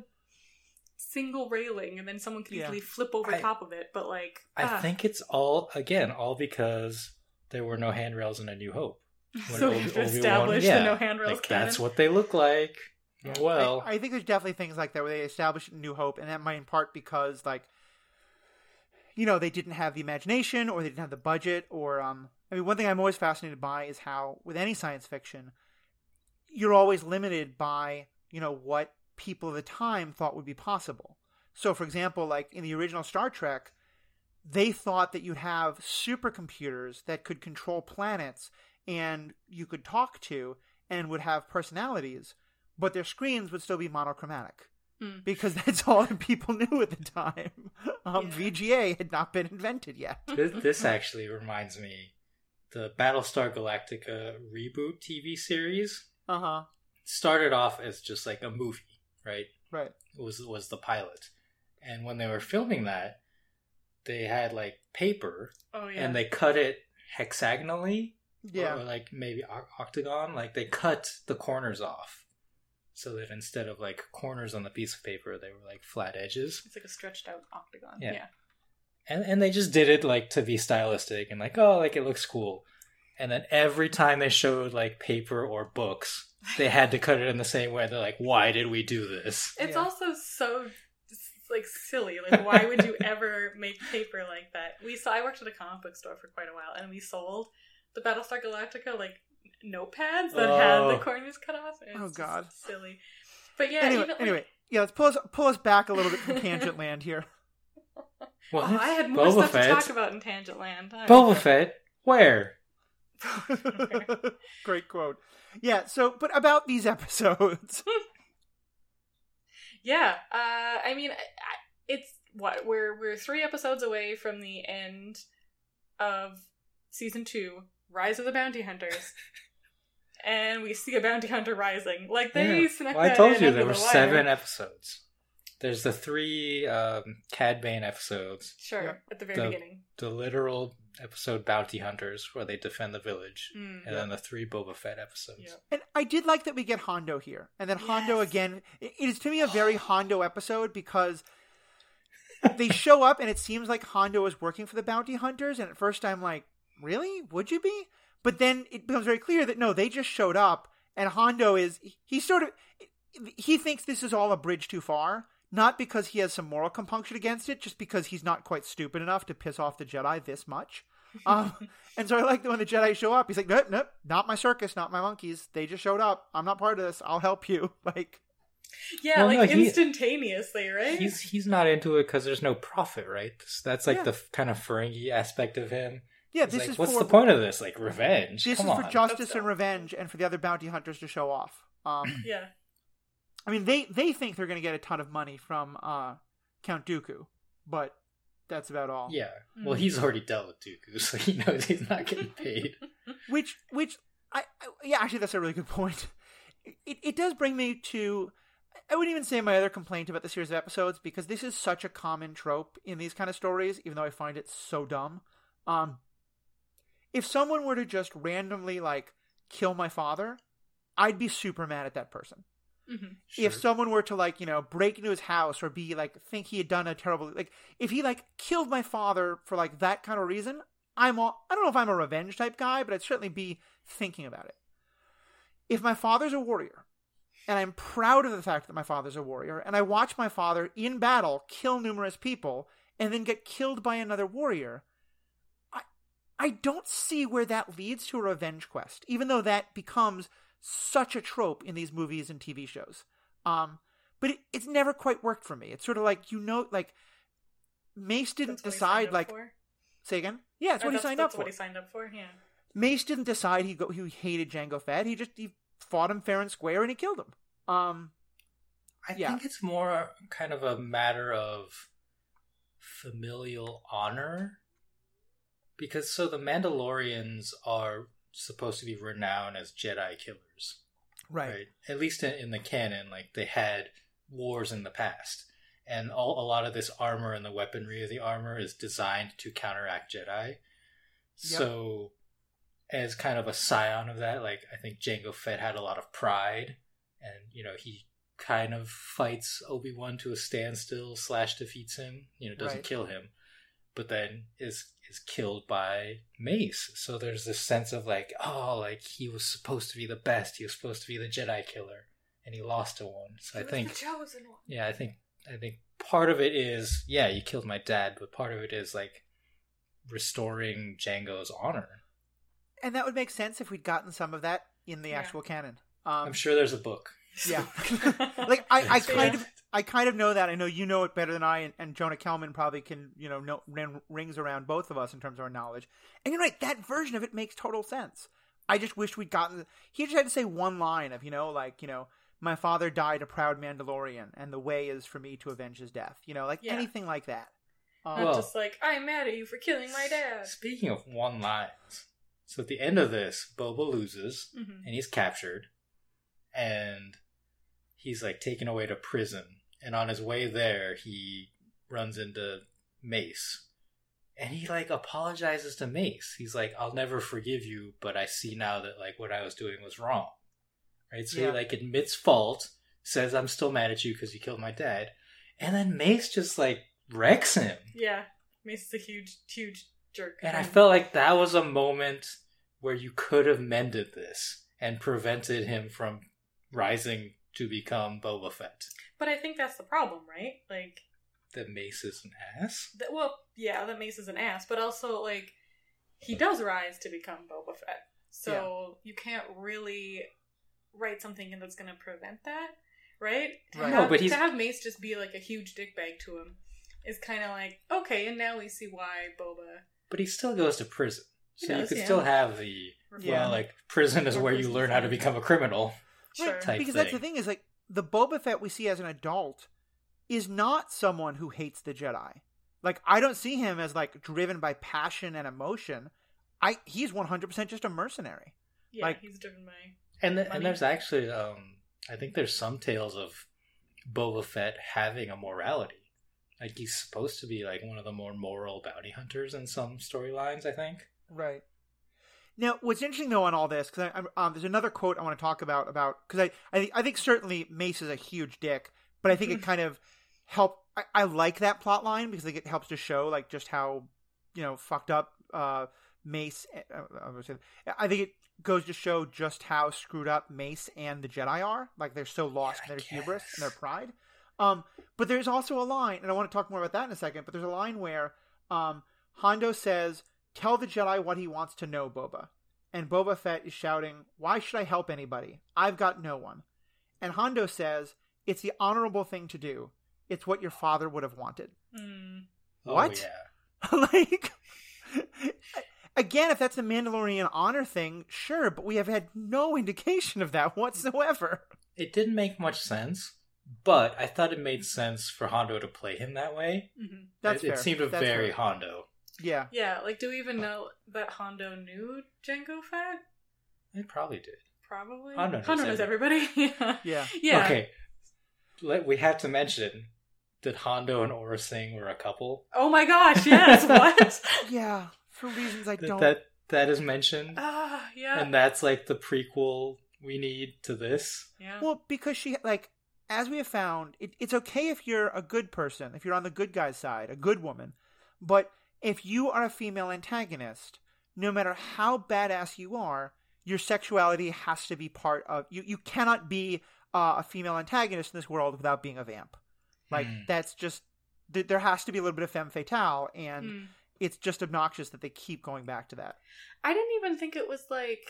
single railing, and then someone could easily flip over top of it. But like, I think it's all because there were no handrails in A New Hope. So we have established the no handrails. Like, that's what they look like. Yeah. Well, I think there's definitely things like that where they established New Hope, and that might in part because like, you know, they didn't have the imagination, or they didn't have the budget, or I mean, one thing I'm always fascinated by is how, with any science fiction, you're always limited by, you know, what people at the time thought would be possible. So, for example, like in the original Star Trek, they thought that you'd have supercomputers that could control planets and you could talk to and would have personalities, but their screens would still be monochromatic. Because that's all that people knew at the time. VGA had not been invented yet. This actually reminds me, the Battlestar Galactica reboot TV series started off as just like a movie, right? Right. It was the pilot. And when they were filming that, they had like paper and they cut it hexagonally or like maybe octagon. Like, they cut the corners off. So that instead of like corners on the piece of paper, they were like flat edges. It's like a stretched out octagon. Yeah. And they just did it like to be stylistic and like, oh, like it looks cool. And then every time they showed like paper or books, they had to cut it in the same way. They're like, why did we do this? It's also so like silly. Like, why would you ever make paper like that? I worked at a comic book store for quite a while, and we sold the Battlestar Galactica like notepads that had the corners cut off. It's silly. But yeah, anyway, let's pull us back a little bit from Tangent Land here. Well, I had more stuff to talk about in Tangent Land. Boba Fett, where? Great quote. Yeah. So, but about these episodes. Yeah. I mean, it's what we're three episodes away from the end of season 2. Rise of the Bounty Hunters. And we see a bounty hunter rising. Like, they snuck that in. I told you there were 7 episodes. There's the 3 Cad Bane episodes. Sure, at the very beginning. The literal episode Bounty Hunters, where they defend the village. And then the 3 Boba Fett episodes. Yep. And I did like that we get Hondo here. And then Hondo again. It is, to me, a very Hondo episode, because they show up and it seems like Hondo is working for the bounty hunters. And at first I'm like, really? Would you be? But then it becomes very clear that no, they just showed up, and Hondo he thinks this is all a bridge too far, not because he has some moral compunction against it, just because he's not quite stupid enough to piss off the Jedi this much. And so I like that when the Jedi show up, he's like, nope, not my circus, not my monkeys. They just showed up. I'm not part of this. I'll help you. Like, yeah, well, like instantaneously, right? He's not into it because there's no profit, right? That's like the kind of Ferengi aspect of him. Yeah, this like, is what's the point of this? Like, revenge. This is for justice and revenge, and for the other bounty hunters to show off. Yeah, I mean, they think they're going to get a ton of money from Count Dooku, but that's about all. Yeah, well, he's already dealt with Dooku, so he knows he's not getting paid. Which, actually, that's a really good point. It does bring me to I wouldn't even say my other complaint about the series of episodes, because this is such a common trope in these kind of stories, even though I find it so dumb. If someone were to just randomly, like, kill my father, I'd be super mad at that person. Mm-hmm. Sure. If someone were to, like, you know, break into his house or be, like, think he had done a terrible... Like, if he, like, killed my father for, like, that kind of reason, I don't know if I'm a revenge type guy, but I'd certainly be thinking about it. If my father's a warrior, and I'm proud of the fact that my father's a warrior, and I watch my father in battle kill numerous people and then get killed by another warrior, I don't see where that leads to a revenge quest, even though that becomes such a trope in these movies and TV shows. But it's never quite worked for me. It's sort of like, you know, like, Mace didn't decide, like... For? Say again? Yeah, that's what he signed up for, yeah. Mace didn't decide he hated Jango Fett. He fought him fair and square, and he killed him. I think it's more kind of a matter of familial honor. Because, so the Mandalorians are supposed to be renowned as Jedi killers. Right? At least in the canon, like, they had wars in the past. And a lot of this armor and the weaponry of the armor is designed to counteract Jedi. Yep. So, as kind of a scion of that, like, I think Jango Fett had a lot of pride. And, you know, he kind of fights Obi-Wan to a standstill, / defeats him. You know, doesn't kill him. But then is killed by Mace. So there's this sense of like, oh, like, he was supposed to be the best. He was supposed to be the Jedi killer, and he lost to one. So the chosen one. Yeah, I think part of it is, yeah, you killed my dad, but part of it is like restoring Jango's honor. And that would make sense if we'd gotten some of that in the actual canon. I'm sure there's a book. Yeah, like I kind of know that. I know you know it better than I, and Jonah Kellman probably can, you know rings around both of us in terms of our knowledge. And you're right, that version of it makes total sense. I just wish we'd gotten. He just had to say one line of, you know, like, you know, my father died a proud Mandalorian, and the way is for me to avenge his death. You know, like anything like that. Not just like, I'm mad at you for killing my dad. Speaking of one lines, so at the end of this, Boba loses, and he's captured, and he's like taken away to prison, and on his way there he runs into Mace, and he like apologizes to Mace. He's like, I'll never forgive you, but I see now that like what I was doing was wrong. Right? So he like admits fault, says, I'm still mad at you because you killed my dad. And then Mace just like wrecks him. Yeah. Mace is a huge jerk. And I felt like that was a moment where you could have mended this and prevented him from rising to become Boba Fett. But I think that's the problem, right? Like, that Mace is an ass? That Mace is an ass. But also, like, he does rise to become Boba Fett. So you can't really write something in that's going to prevent that, right? To have Mace just be, like, a huge dickbag to him is kind of like, okay, and now we see why Boba... But he still goes to prison. So you could still have the, prison is where you learn how to become a criminal. Right, sure. Because that's the thing is, like, the Boba Fett we see as an adult is not someone who hates the Jedi. Like, I don't see him as, like, driven by passion and emotion. He's 100% just a mercenary. Yeah, like, he's driven by... And there's actually, I think there's some tales of Boba Fett having a morality. Like, he's supposed to be, like, one of the more moral bounty hunters in some storylines, I think. Right. Now, what's interesting, though, on all this, because there's another quote I want to talk about because I think certainly Mace is a huge dick, but I think it kind of helped. I like that plot line because it helps to show, like, just how, you know, fucked up Mace. I think it goes to show just how screwed up Mace and the Jedi are. Like, they're so lost in their hubris and their pride. But there's also a line, and I want to talk more about that in a second, but there's a line where Hondo says, "Tell the Jedi what he wants to know, Boba." And Boba Fett is shouting, "Why should I help anybody? I've got no one." And Hondo says, "It's the honorable thing to do. It's what your father would have wanted." Mm. What? Oh, yeah. Like, again, if that's the Mandalorian honor thing, sure, but we have had no indication of that whatsoever. It didn't make much sense, but I thought it made sense for Hondo to play him that way. Mm-hmm. That's fair. It seemed very Hondo. Yeah. Yeah, like, do we even know that Hondo knew Jango Fett? They probably did. Probably. Hondo knows everybody. Yeah. Yeah. Okay. we have to mention that Hondo and Aura Singh were a couple. Oh my gosh, yes, what? Yeah, for reasons I don't... That is mentioned. Ah, yeah. And that's like the prequel we need to this. Yeah. Well, because she, like, as we have found, it's okay if you're a good person, if you're on the good guy's side, a good woman. But if you are a female antagonist, no matter how badass you are, your sexuality has to be part of... You cannot be a female antagonist in this world without being a vamp. Like, that's just... There has to be a little bit of femme fatale, and... It's just obnoxious that they keep going back to that. I didn't even think it was, like,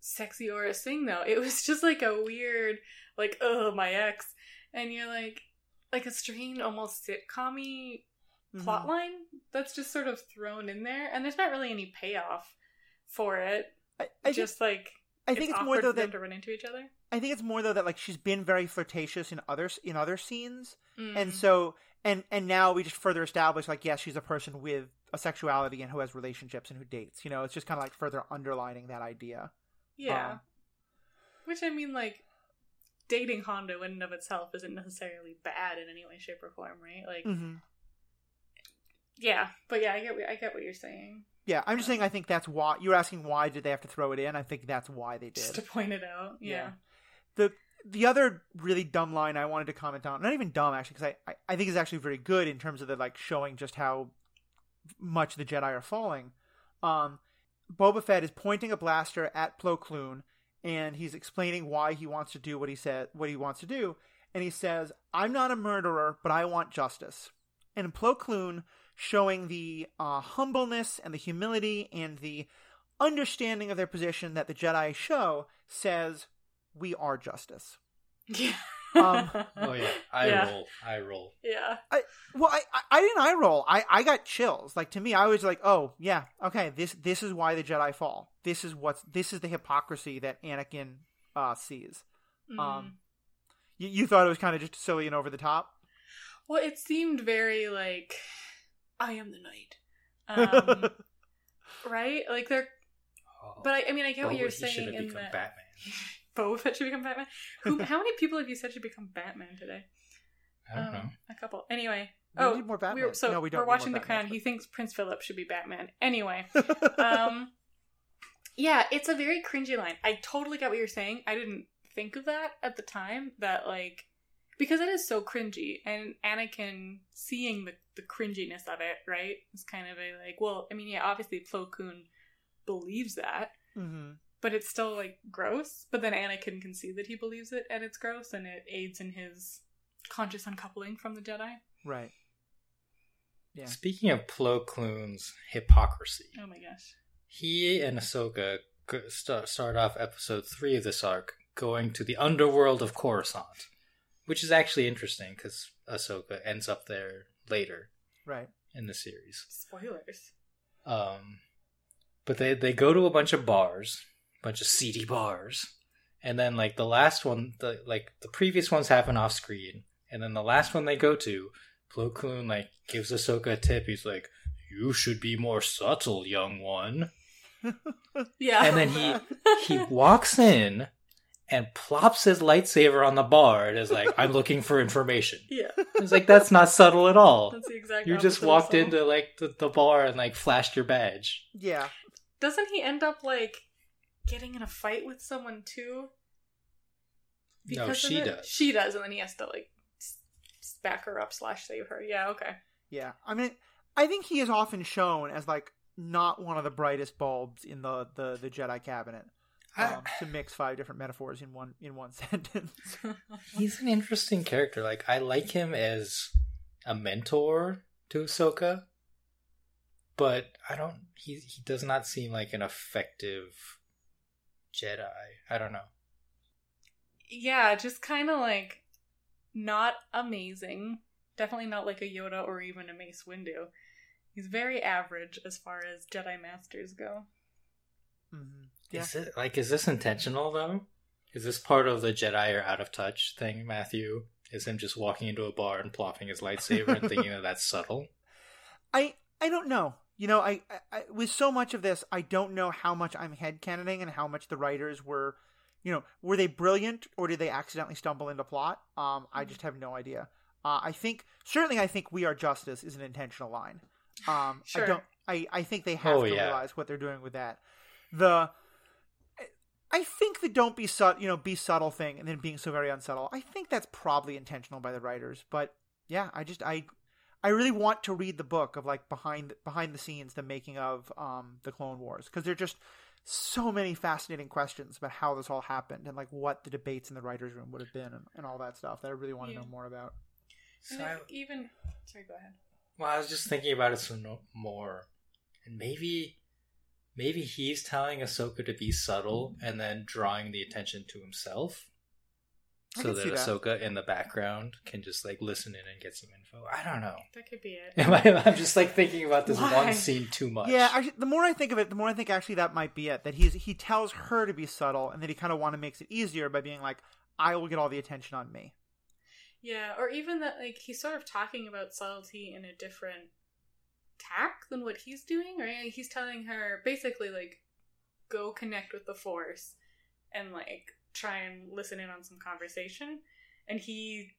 sexy or a thing, though. It was just, like, a weird, like, oh, my ex. And you're, like a strained, almost sitcom-y plotline that's just sort of thrown in there. And there's not really any payoff for it. I think it's more, though, that... to run into each other. I think it's more, though, that, like, she's been very flirtatious in other scenes. Mm. And so... And now we just further establish, like, yes, she's a person with a sexuality and who has relationships and who dates. You know, it's just kind of, like, further underlining that idea. Yeah. Which, I mean, like, dating Hondo in and of itself isn't necessarily bad in any way, shape, or form, right? Like, yeah. But, yeah, I get what you're saying. Yeah, I'm just saying I think that's why. You were asking why did they have to throw it in. I think that's why they did. Just to point it out. Yeah. The other really dumb line I wanted to comment on, not even dumb actually, because I think it's actually very good in terms of the, like, showing just how much the Jedi are falling. Boba Fett is pointing a blaster at Plo Koon, and he's explaining why he wants to do what he wants to do, and he says, "I'm not a murderer, but I want justice." And Plo Koon, showing the humbleness and the humility and the understanding of their position that the Jedi show, says, "We are justice." Yeah. I roll. Yeah. I didn't eye roll. I got chills. Like, to me, I was like, oh yeah, okay. This is why the Jedi fall. This is the hypocrisy that Anakin sees. You thought it was kind of just silly and over the top. Well, it seemed very like, I am the knight, right? Like they're. Oh, but I mean, I get what you're saying. Should have become Batman. Boba Fett should become Batman. How many people have you said should become Batman today? I don't know. A couple. Anyway. We need more Batman. We're watching The Crown. But... He thinks Prince Philip should be Batman. Anyway. Yeah, it's a very cringy line. I totally get what you're saying. I didn't think of that at the time. That, like... Because it is so cringy. And Anakin seeing the cringiness of it, right? It's kind of a, like... Well, I mean, yeah, obviously Plo Koon believes that. Mm-hmm. But it's still, like, gross. But then Anakin can see that he believes it, and it's gross, and it aids in his conscious uncoupling from the Jedi. Right. Yeah. Speaking of Plo Koon's hypocrisy. Oh my gosh. He and Ahsoka start off episode 3 of this arc going to the underworld of Coruscant, which is actually interesting because Ahsoka ends up there later. Right. In the series. Spoilers. But they go to a bunch of bars. Bunch of seedy bars, and then like the last one, the previous ones happen off screen, and then the last one they go to, Plo Koon like gives Ahsoka a tip. He's like, "You should be more subtle, young one." Yeah. And then he walks in and plops his lightsaber on the bar and is like, "I'm looking for information." Yeah. It's like, that's not subtle at all. That's the exact. You just walked into like the bar and like flashed your badge. Yeah. Doesn't he end up like? Getting in a fight with someone too? Because no, she does. She does, and then he has to like back her up / save her. Yeah, okay. Yeah, I mean, I think he is often shown as like not one of the brightest bulbs in the Jedi cabinet. To mix 5 different metaphors in one sentence. He's an interesting character. Like, I like him as a mentor to Ahsoka, but I don't. He does not seem like an effective Jedi. I don't know. Yeah, just kind of like not amazing. Definitely not like a Yoda or even a Mace Windu. He's very average as far as Jedi Masters go. Mm-hmm. Yeah. Is this intentional though? Is this part of the Jedi are out of touch thing, Matthew? Is him just walking into a bar and plopping his lightsaber and thinking that that's subtle? I don't know. You know, I with so much of this, I don't know how much I'm headcanoning and how much the writers were you know, were they brilliant or did they accidentally stumble into plot? I just have no idea. I think "We Are Justice" is an intentional line. Sure. I think they have to realize what they're doing with that. I think the "don't be subtle," you know, be subtle thing, and then being so very unsubtle. I think that's probably intentional by the writers, but yeah, I really want to read the book of like behind the scenes, the making of the Clone Wars, because there are just so many fascinating questions about how this all happened and like what the debates in the writers' room would have been and all that stuff that I really want to know more about. So sorry, go ahead. Well, I was just thinking about it some more, and maybe he's telling Ahsoka to be subtle and then drawing the attention to himself so that Ahsoka in the background can just like listen in and get some info. I don't know. That could be it. I'm just like thinking about this one scene too much. Yeah, the more I think of it, the more I think actually that might be it. That he tells her to be subtle and that he kind of makes it easier by being like, I will get all the attention on me. Yeah, or even that like he's sort of talking about subtlety in a different tack than what he's doing, right? He's telling her basically like go connect with the Force and like try and listen in on some conversation, and he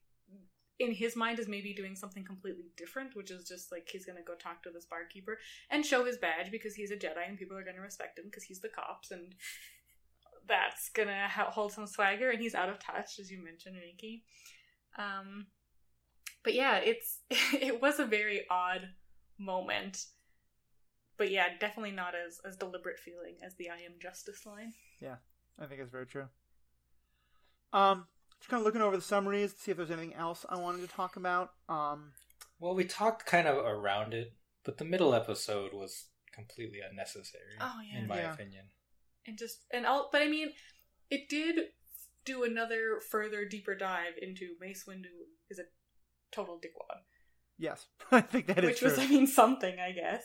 in his mind is maybe doing something completely different, which is just like he's gonna go talk to this barkeeper and show his badge because he's a Jedi and people are gonna respect him because he's the cops, and that's gonna hold some swagger, and he's out of touch, as you mentioned, Riki. But yeah, it was a very odd moment, but yeah, definitely not as deliberate feeling as the "I am justice" line. Yeah, I think it's very true. Just kind of looking over the summaries to see if there's anything else I wanted to talk about. Well, we talked kind of around it, but the middle episode was completely unnecessary. In my opinion. But I mean, it did do another further deeper dive into Mace Windu is a total dickwad. Yes, I think that is true. Which was, something, I guess,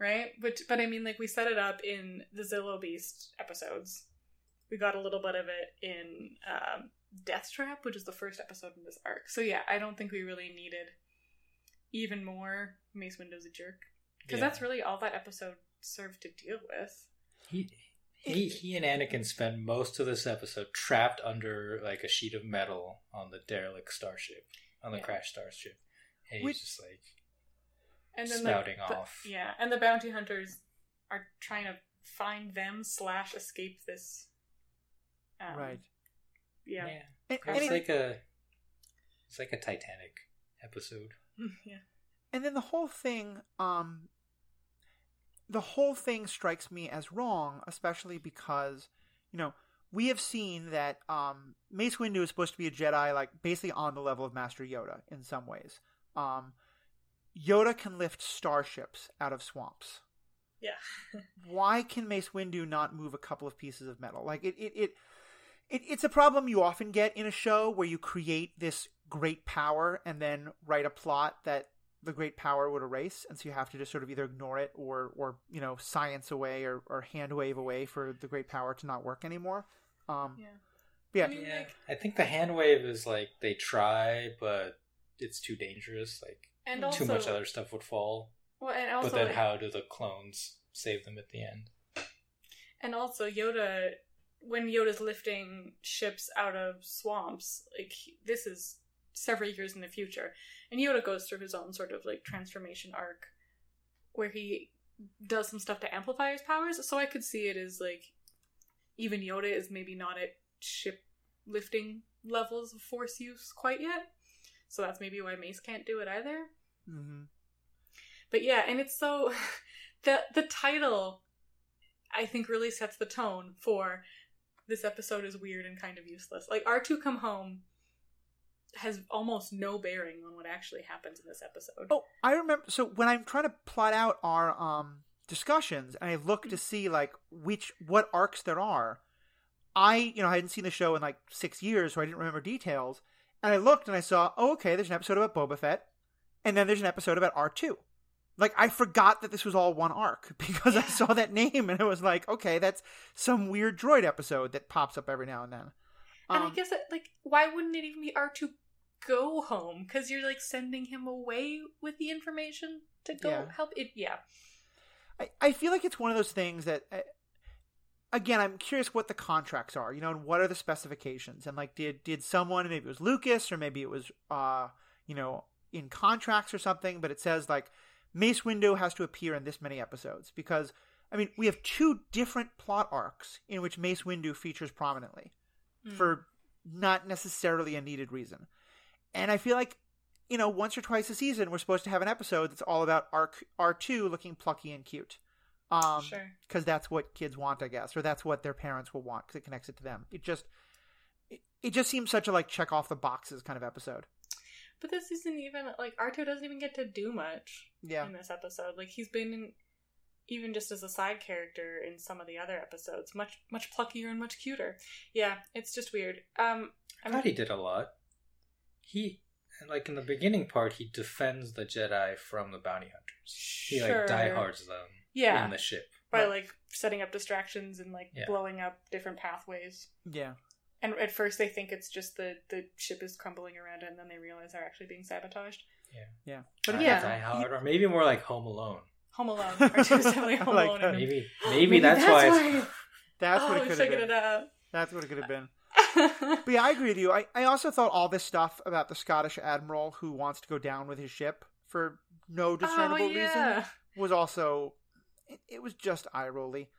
right? But I mean, like, we set it up in the Zillo Beast episodes. We got a little bit of it in Death Trap, which is the first episode in this arc. So, yeah, I don't think we really needed even more Mace Windu's a jerk. Because that's really all that episode served to deal with. He and Anakin spend most of this episode trapped under, like, a sheet of metal on the derelict starship, on the crashed starship. And he's just like spouting off. Yeah, and the bounty hunters are trying to find them / escape this. Right. Yeah. It's like a Titanic episode. Yeah. And then the whole thing strikes me as wrong, especially because, you know, we have seen that Mace Windu is supposed to be a Jedi, like basically on the level of Master Yoda in some ways. Yoda can lift starships out of swamps. Yeah. Why can Mace Windu not move a couple of pieces of metal? Like it's a problem you often get in a show where you create this great power and then write a plot that the great power would erase, and so you have to just sort of either ignore it or you know, science away or hand wave away for the great power to not work anymore. I think the hand wave is like they try, but it's too dangerous, too much other stuff would fall. Well, and also, but then how do the clones save them at the end? And also Yoda, when Yoda's lifting ships out of swamps, like this is several years in the future, and Yoda goes through his own sort of like transformation arc where he does some stuff to amplify his powers, so I could see it as like even Yoda is maybe not at ship lifting levels of force use quite yet. So that's maybe why Mace can't do it either. Mm-hmm. But yeah, and it's so... The title, I think, really sets the tone for this episode is weird and kind of useless. Like, R2 Come Home has almost no bearing on what actually happens in this episode. Oh, I remember... So when I'm trying to plot out our discussions, and I look to see, like, what arcs there are, I hadn't seen the show in, like, 6 years, so I didn't remember details. And I looked and I saw, there's an episode about Boba Fett, and then there's an episode about R2. Like, I forgot that this was all one arc because I saw that name and it was like, okay, that's some weird droid episode that pops up every now and then. And I guess, why wouldn't it even be R2 Go Home? Because you're, sending him away with the information to go help it. Yeah. I feel like it's one of those things that again, I'm curious what the contracts are, you know, and what are the specifications? And like, did someone, maybe it was Lucas or maybe it was, you know, in contracts or something, but it says like Mace Windu has to appear in this many episodes, because I mean, we have two different plot arcs in which Mace Windu features prominently for not necessarily a needed reason. And I feel like, you know, once or twice a season, we're supposed to have an episode that's all about R2 looking plucky and cute. Sure. Because that's what kids want, I guess, or that's what their parents will want because it connects it to them. It just seems such a like check off the boxes kind of episode. But this isn't even like R2 doesn't even get to do much in this episode. Like he's been in, even just as a side character in some of the other episodes, much pluckier and much cuter. Yeah, it's just weird. I thought he did a lot. He, like, in the beginning part, he defends the Jedi from the bounty hunters. He, like, diehards them in the ship. By, like, setting up distractions and, like, blowing up different pathways. Yeah. And at first they think it's just the ship is crumbling around it, and then they realize they're actually being sabotaged. Yeah. But diehard, or maybe more like Home Alone. Home Alone. R2 is definitely Home Alone. Like, maybe that's why. That's what it could have been. That's what it could have been. But yeah, I agree with you. I also thought all this stuff about the Scottish admiral who wants to go down with his ship for no discernible reason was also... It was just eye-rolly.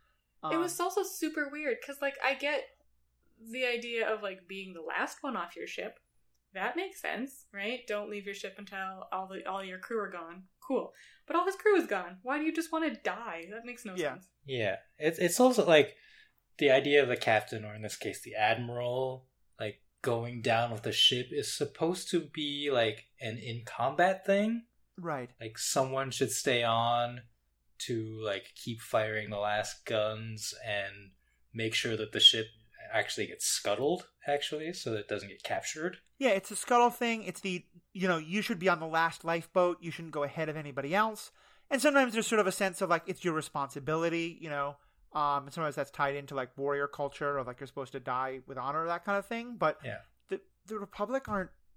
It was also super weird, because like I get the idea of like being the last one off your ship. That makes sense, right? Don't leave your ship until all your crew are gone. Cool. But all his crew is gone. Why do you just want to die? That makes no sense. Yeah. It's also like... The idea of the captain, or in this case, the admiral, like, going down with the ship is supposed to be, like, an in-combat thing. Right. Like, someone should stay on to, like, keep firing the last guns and make sure that the ship actually gets scuttled, actually, so that it doesn't get captured. Yeah, it's a scuttle thing. It's the, you know, you should be on the last lifeboat. You shouldn't go ahead of anybody else. And sometimes there's sort of a sense of, like, it's your responsibility, you know. And sometimes that's tied into, like, warrior culture or, like, you're supposed to die with honor, that kind of thing. But the Republic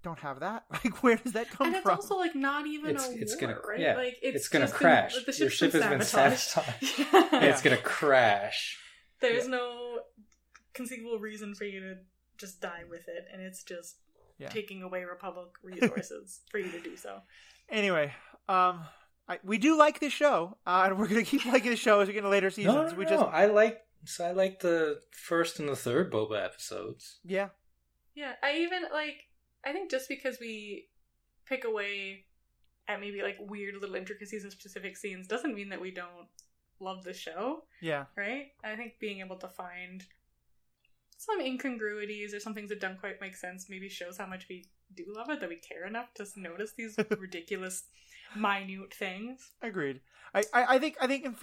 don't have that. Like, where does that come from? And it's also, like, not even a war, right? Yeah. Like, it's going to crash. Your ship has been sabotaged. It's going to crash. There's no conceivable reason for you to just die with it. And it's just taking away Republic resources for you to do so. Anyway, we do like this show, and we're going to keep liking the show as we get into later seasons. I like the first and the third Boba episodes. Yeah. Yeah, I think just because we pick away at maybe, like, weird little intricacies of specific scenes doesn't mean that we don't love the show. Yeah. Right? I think being able to find some incongruities or some things that don't quite make sense maybe shows how much we do love it, that we care enough to notice these ridiculous... minute things. Agreed. I think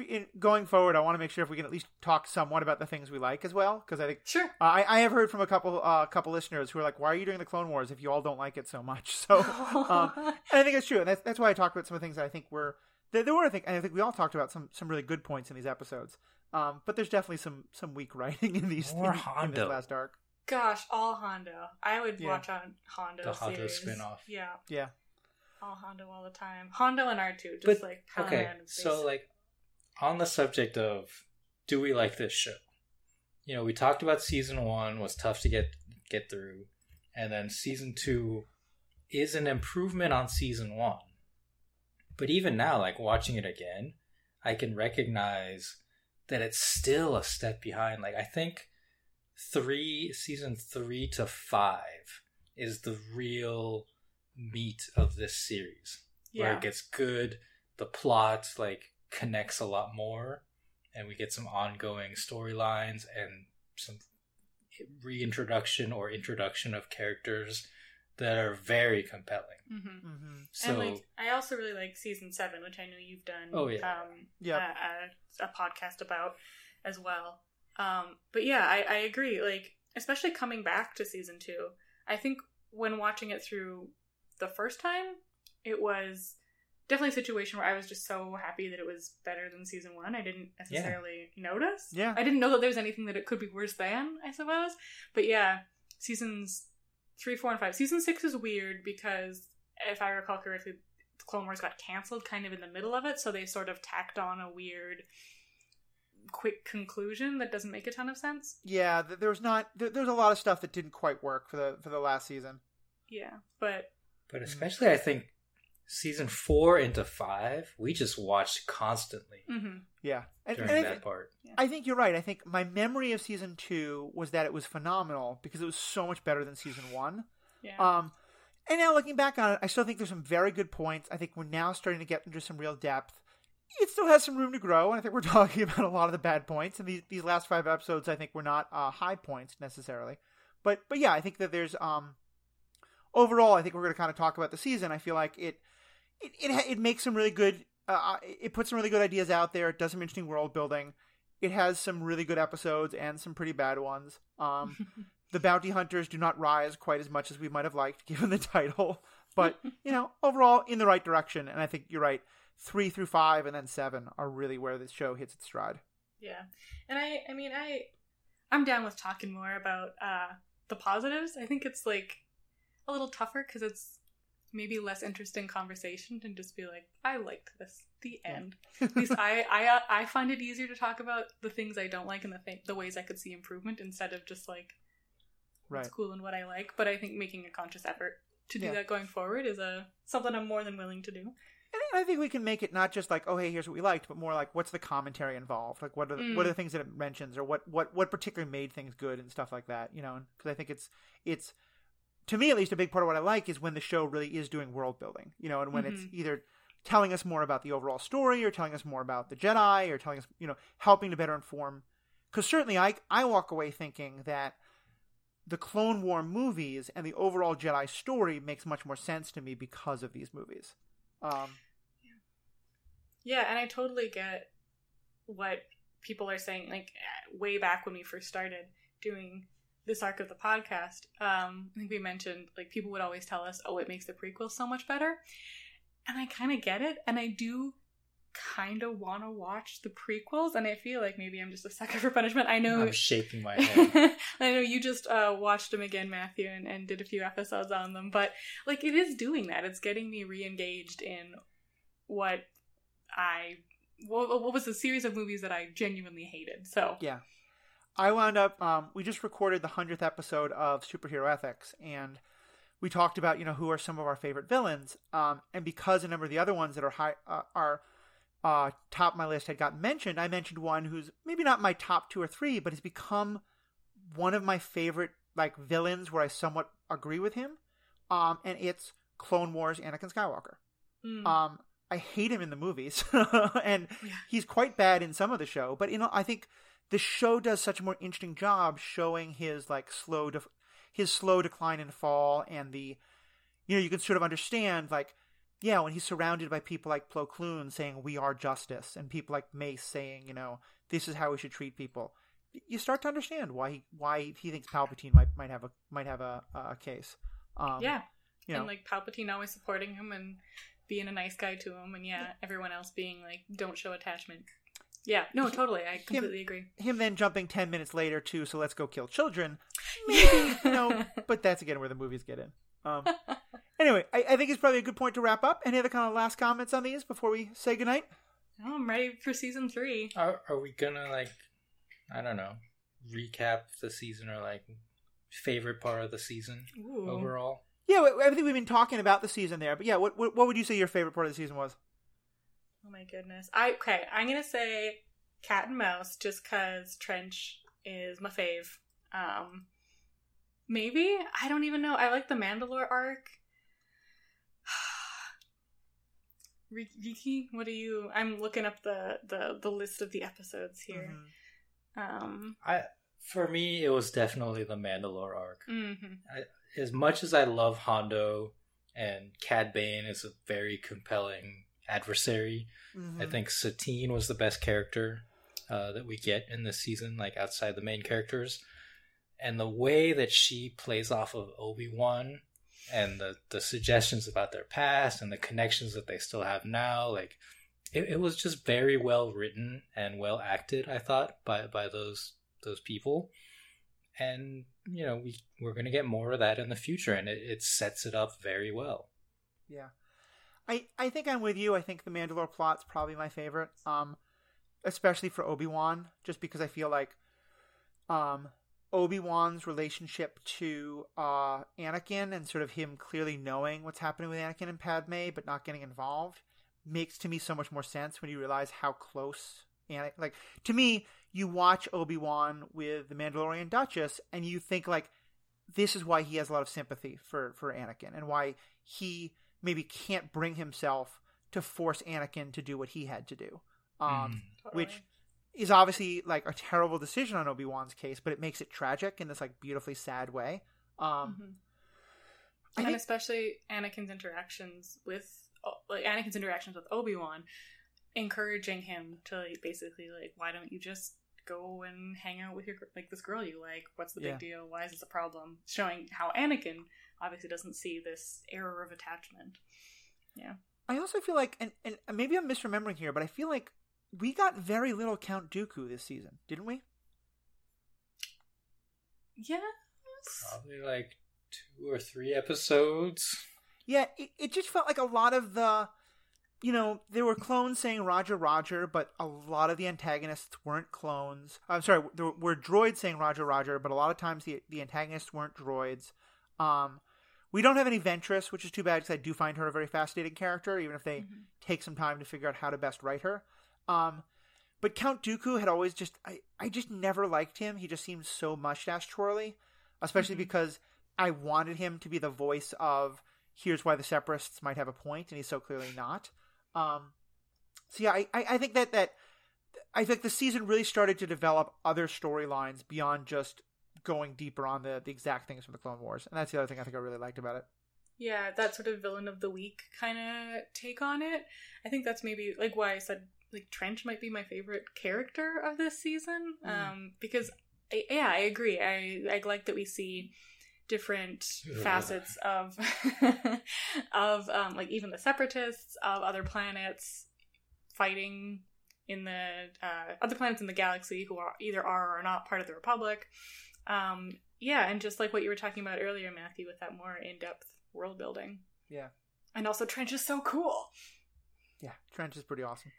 in going forward, I want to make sure if we can at least talk somewhat about the things we like as well, because I think sure. I have heard from a couple listeners who are like, "Why are you doing the Clone Wars if you all don't like it so much?" So, and I think it's true, and that's why I talked about some of the things that I think were there were. I think we all talked about some really good points in these episodes, but there's definitely some weak writing in these things in this last arc. Gosh, all Hondo. I would watch on Hondo. The Hondo spinoff. Yeah. Yeah. All Hondo all the time. Hondo and R2 just around in space. So like on the subject of do we like this show? You know, we talked about season 1 was tough to get through, and then season 2 is an improvement on season 1. But even now, like watching it again, I can recognize that it's still a step behind. Like I think season 3 to 5 is the real meat of this series where it gets good, the plot like connects a lot more, and we get some ongoing storylines and some reintroduction or introduction of characters that are very compelling. Mm-hmm. Mm-hmm. So and, like, I also really like season 7, which I know you've done a podcast about as well, but yeah, I agree, like especially coming back to season 2, I think when watching it through the first time, it was definitely a situation where I was just so happy that it was better than season 1. I didn't necessarily notice. Yeah. I didn't know that there was anything that it could be worse than, I suppose. But yeah, seasons 3, 4, and 5. Season 6 is weird because, if I recall correctly, Clone Wars got canceled kind of in the middle of it, so they sort of tacked on a weird quick conclusion that doesn't make a ton of sense. Yeah, there's a lot of stuff that didn't quite work for the last season. Yeah, but especially I think season 4 into 5, we just watched constantly. Mm-hmm. Yeah, during that part. Yeah. I think you're right. I think my memory of season 2 was that it was phenomenal because it was so much better than season 1. Yeah. And now looking back on it, I still think there's some very good points. I think we're now starting to get into some real depth. It still has some room to grow, and I think we're talking about a lot of the bad points. And these last 5 episodes, I think, were not high points necessarily. But yeah, I think that there's overall, I think we're going to kind of talk about the season. I feel like it makes some really good. It puts some really good ideas out there. It does some interesting world building. It has some really good episodes and some pretty bad ones. The bounty hunters do not rise quite as much as we might have liked, given the title. But overall, in the right direction. And I think you're right. 3 through 5 and then 7 are really where this show hits its stride. Yeah. And I'm down with talking more about the positives. I think it's like a little tougher because it's maybe less interesting conversation and just be like, I liked this. The end. Yeah. At least I find it easier to talk about the things I don't like and the ways I could see improvement instead of just like what's cool and what I like. But I think making a conscious effort to do that going forward is something I'm more than willing to do. And I think we can make it not just like, oh, hey, here's what we liked, but more like, what's the commentary involved? Like, what are the things that it mentions, or what particularly made things good and stuff like that, Because I think it's to me at least a big part of what I like is when the show really is doing world building, and when it's either telling us more about the overall story or telling us more about the Jedi or telling us, helping to better inform. Because certainly I walk away thinking that the Clone War movies and the overall Jedi story makes much more sense to me because of these movies. Yeah, and I totally get what people are saying. Like, way back when we first started doing this arc of the podcast, I think we mentioned, like, people would always tell us, oh, it makes the prequel so much better. And I kind of get it, and I do kind of want to watch the prequels, and I feel like maybe I'm just a sucker for punishment. I know I'm shaking my head. I know you just watched them again, Matthew, and did a few episodes on them, but, like, it is doing that. It's getting me re-engaged in what was the series of movies that I genuinely hated. So yeah, I wound up. We just recorded the 100th episode of Superhero Ethics, and we talked about who are some of our favorite villains. And because a number of the other ones that are high are top of my list had gotten mentioned, I mentioned one who's maybe not my top 2 or 3, but has become one of my favorite like villains where I somewhat agree with him. And it's Clone Wars Anakin Skywalker. Mm. I hate him in the movies, and he's quite bad in some of the show. But I think the show does such a more interesting job showing his like slow decline and fall, and the you can sort of understand like when he's surrounded by people like Plo Koon saying we are justice, and people like Mace saying this is how we should treat people. You start to understand why he thinks Palpatine might have a case. And like Palpatine always supporting him and being a nice guy to him, and everyone else being like, don't show attachment. Yeah, no, totally. I completely agree. Him then jumping 10 minutes later to, so let's go kill children. Maybe, but that's again where the movies get in. Anyway, I think it's probably a good point to wrap up. Any other kind of last comments on these before we say goodnight? Oh, I'm ready for season 3. Are we gonna like, I don't know, recap the season or like favorite part of the season overall? Yeah, I think we've been talking about the season there, but yeah, what would you say your favorite part of the season was? Oh my goodness. I'm going to say cat and mouse just because Trench is my fave. Maybe? I don't even know. I like the Mandalore arc. Riki, what are you... I'm looking up the list of the episodes here. Mm-hmm. For me, it was definitely the Mandalore arc. Mm-hmm. As much as I love Hondo and Cad Bane is a very compelling adversary, mm-hmm. I think Satine was the best character that we get in this season, like outside the main characters. And the way that she plays off of Obi-Wan and the suggestions about their past and the connections that they still have now, like it was just very well written and well acted, I thought, by those people. And, we're going to get more of that in the future, and it sets it up very well. Yeah. I think I'm with you. I think the Mandalore plot's probably my favorite. especially for Obi-Wan, just because I feel like Obi-Wan's relationship to Anakin and sort of him clearly knowing what's happening with Anakin and Padme but not getting involved makes to me so much more sense when you realize how close Anakin... Like, to me, you watch Obi-Wan with the Mandalorian Duchess and you think, like, this is why he has a lot of sympathy for Anakin and why he maybe can't bring himself to force Anakin to do what he had to do. Totally. Which is obviously like a terrible decision on Obi-Wan's case, but it makes it tragic in this like beautifully sad way. And especially Anakin's interactions with Obi-Wan, encouraging him to like, basically like, why don't you just go and hang out with your like this girl you like? What's the big deal? Why is this a problem? Showing how Anakin obviously doesn't see this error of attachment. Yeah. I also feel like, and maybe I'm misremembering here, but I feel like we got very little Count Dooku this season, didn't we? Yeah. Probably like 2 or 3 episodes. Yeah, it just felt like a lot of the, you know, there were clones saying Roger, Roger, but a lot of the antagonists weren't clones. I'm sorry, there were droids saying Roger, Roger, but a lot of times the antagonists weren't droids. We don't have any Ventress, which is too bad because I do find her a very fascinating character, even if they take some time to figure out how to best write her. But Count Dooku had always just... I just never liked him. He just seemed so mustache twirly, especially because I wanted him to be the voice of, here's why the Separatists might have a point, and he's so clearly not. So yeah, I think that I think the season really started to develop other storylines beyond just going deeper on the exact things from the Clone Wars. And that's the other thing I think I really liked about it. Yeah, that sort of villain of the week kind of take on it. I think that's maybe like why I said like Trench might be my favorite character of this season. Because I agree. I like that we see different facets of like even the Separatists, of other planets fighting in the other planets in the galaxy who are either are or not part of the Republic. And just like what you were talking about earlier, Matthew, with that more in-depth world building. Yeah. And also Trench is so cool. Yeah, Trench is pretty awesome.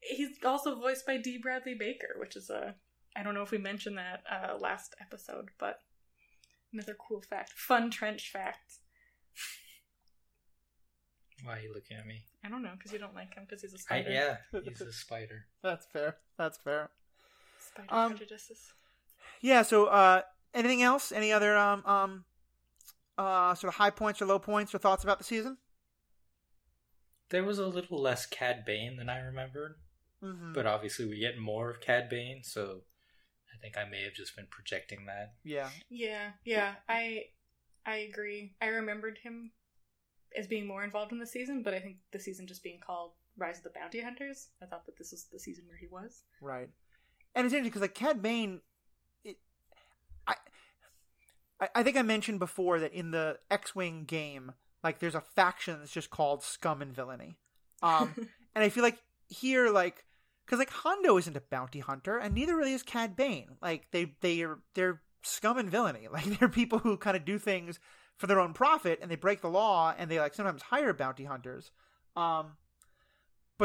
He's also voiced by D. Bradley Baker, which is I don't know if we mentioned that last episode, but another cool fact. Fun Trench fact. Why are you looking at me? I don't know, because you don't like him, because he's a spider. He's a spider. That's fair. Spider prejudices. Yeah, so anything else? Any other sort of high points or low points or thoughts about the season? There was a little less Cad Bane than I remembered, but obviously we get more of Cad Bane, so I think I may have just been projecting that. Yeah. I agree. I remembered him as being more involved in the season, but I think the season just being called Rise of the Bounty Hunters, I thought that this was the season where he was. Right. And it's interesting because like Cad Bane, I think I mentioned before that in the X-Wing game, like there's a faction that's just called Scum and Villainy. And I feel like here, like, because like Hondo isn't a bounty hunter and neither really is Cad Bane. Like they're scum and villainy. Like they're people who kind of do things for their own profit and they break the law and they like sometimes hire bounty hunters. But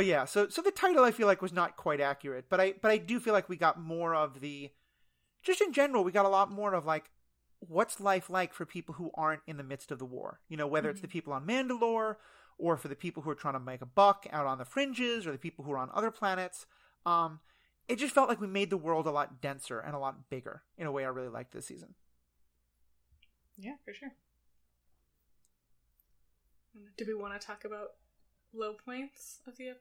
yeah, so the title I feel like was not quite accurate, but I do feel like we got more of the, just in general, we got a lot more of like, what's life like for people who aren't in the midst of the war? You know, whether it's the people on Mandalore or for the people who are trying to make a buck out on the fringes or the people who are on other planets. It just felt like we made the world a lot denser and a lot bigger in a way I really liked this season. Yeah, for sure. Do we want to talk about low points of the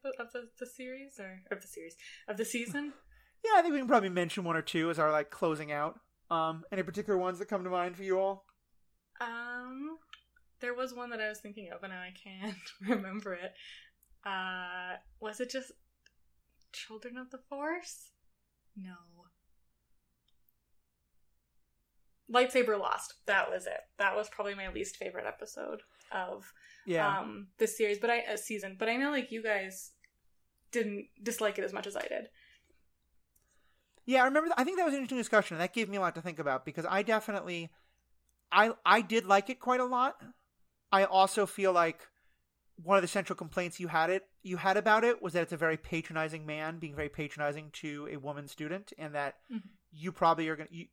series or of the series of the season? Yeah, I think we can probably mention one or two as our like closing out. Any particular ones that come to mind for you all? There was one that I was thinking of and I can't remember it. Was it just Children of the Force? No. Lightsaber Lost. That was it. That was probably my least favorite episode of this series, but season. But I know like you guys didn't dislike it as much as I did. Yeah, I remember. I think that was an interesting discussion. And that gave me a lot to think about because I definitely, I did like it quite a lot. I also feel like one of the central complaints you had about it was that it's a very patronizing man being very patronizing to a woman student, and that you probably are going to,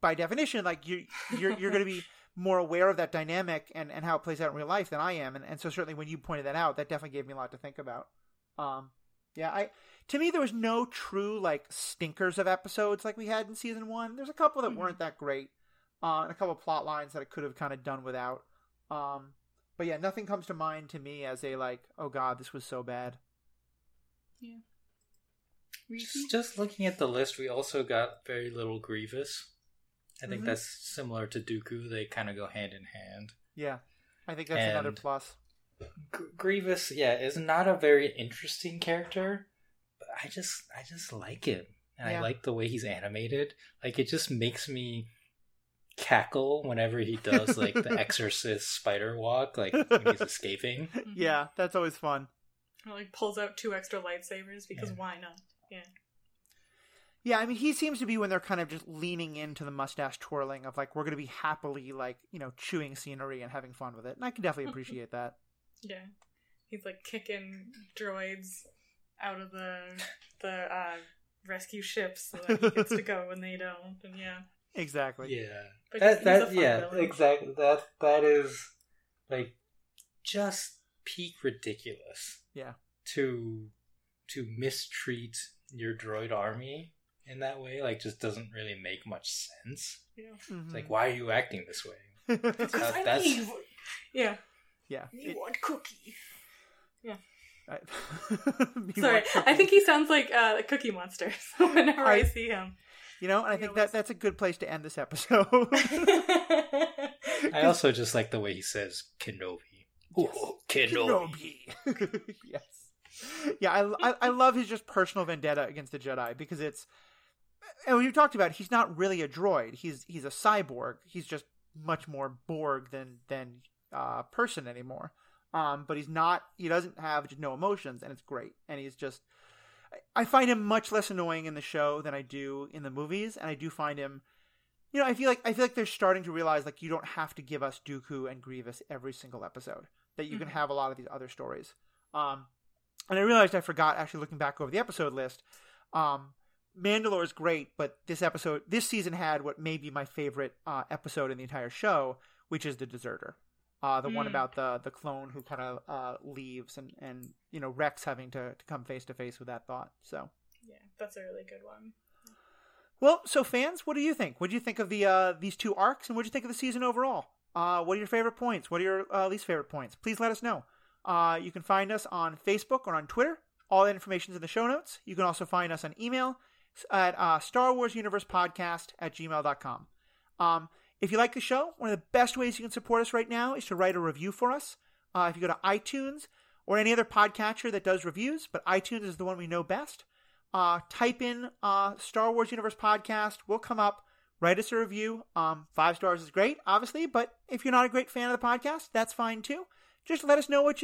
by definition, like you're going to be more aware of that dynamic and how it plays out in real life than I am. And so certainly when you pointed that out, that definitely gave me a lot to think about. To me, there was no true like stinkers of episodes like we had in season one. There's a couple that weren't that great, and a couple of plot lines that I could have kind of done without. But yeah, nothing comes to mind to me as a like, oh God, this was so bad. Yeah. Just looking at the list, we also got very little Grievous. I think that's similar to Dooku. They kind of go hand in hand. Yeah. I think that's another plus. Grievous, yeah, is not a very interesting character, but I just like him. And I like the way he's animated. Like, it just makes me cackle whenever he does like the Exorcist spider walk, like when he's escaping. Yeah, that's always fun. Or like pulls out two extra lightsabers because why not? Yeah, I mean, he seems to be, when they're kind of just leaning into the mustache twirling of like, we're going to be happily like, you know, chewing scenery and having fun with it. And I can definitely appreciate that. Yeah, he's like kicking droids out of the rescue ships so that he gets to go when they don't. And yeah. Exactly. Yeah. But he's exactly. That is like just peak ridiculous. Yeah. To mistreat your droid army in that way, like, just doesn't really make much sense. Yeah. It's like, why are you acting this way? Yeah. Yeah. You want cookie. Yeah. Sorry, I think he sounds like a Cookie Monster. So whenever I see him. You know, and I think that's a good place to end this episode. I also just like the way he says Kenobi. Yes. Oh, Kenobi. Yes. Yeah, I love his just personal vendetta against the Jedi, because it's, and when you talked about it, he's not really a droid. He's a cyborg. He's just much more Borg than person anymore. But he doesn't have no emotions, and it's great. And he's just, I find him much less annoying in the show than I do in the movies, and I do find him, you know, I feel like they're starting to realize, like, you don't have to give us Dooku and Grievous every single episode, that you can have a lot of these other stories. And I realized I forgot, actually, looking back over the episode list, Mandalore is great, but this season had what may be my favorite episode in the entire show, which is The Deserter. The one about the clone who kind of leaves and, you know, Rex having to come face to face with that thought. So yeah, that's a really good one. Well, so fans, what do you think? What do you think of the these two arcs, and what do you think of the season overall? What are your favorite points? What are your least favorite points? Please let us know. You can find us on Facebook or on Twitter. All that information is in the show notes. You can also find us on email at Star Wars Universe Podcast at gmail.com. If you like the show, one of the best ways you can support us right now is to write a review for us. If you go to iTunes or any other podcatcher that does reviews, but iTunes is the one we know best, type in Star Wars Universe Podcast. We'll come up, write us a review. 5 stars is great, obviously, but if you're not a great fan of the podcast, that's fine too. Just let us know what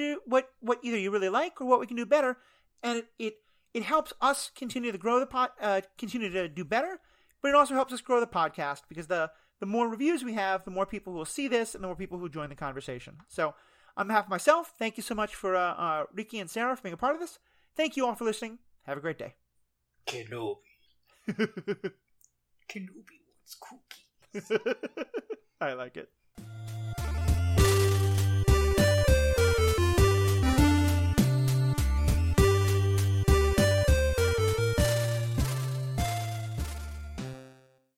either you really like or what we can do better, and it helps us continue to grow the continue to do better, but it also helps us grow the podcast, because the more reviews we have, the more people who will see this, and the more people who join the conversation. So on behalf of myself, thank you so much for Riki and Sarah for being a part of this. Thank you all for listening. Have a great day. Kenobi. Kenobi wants cookies. I like it.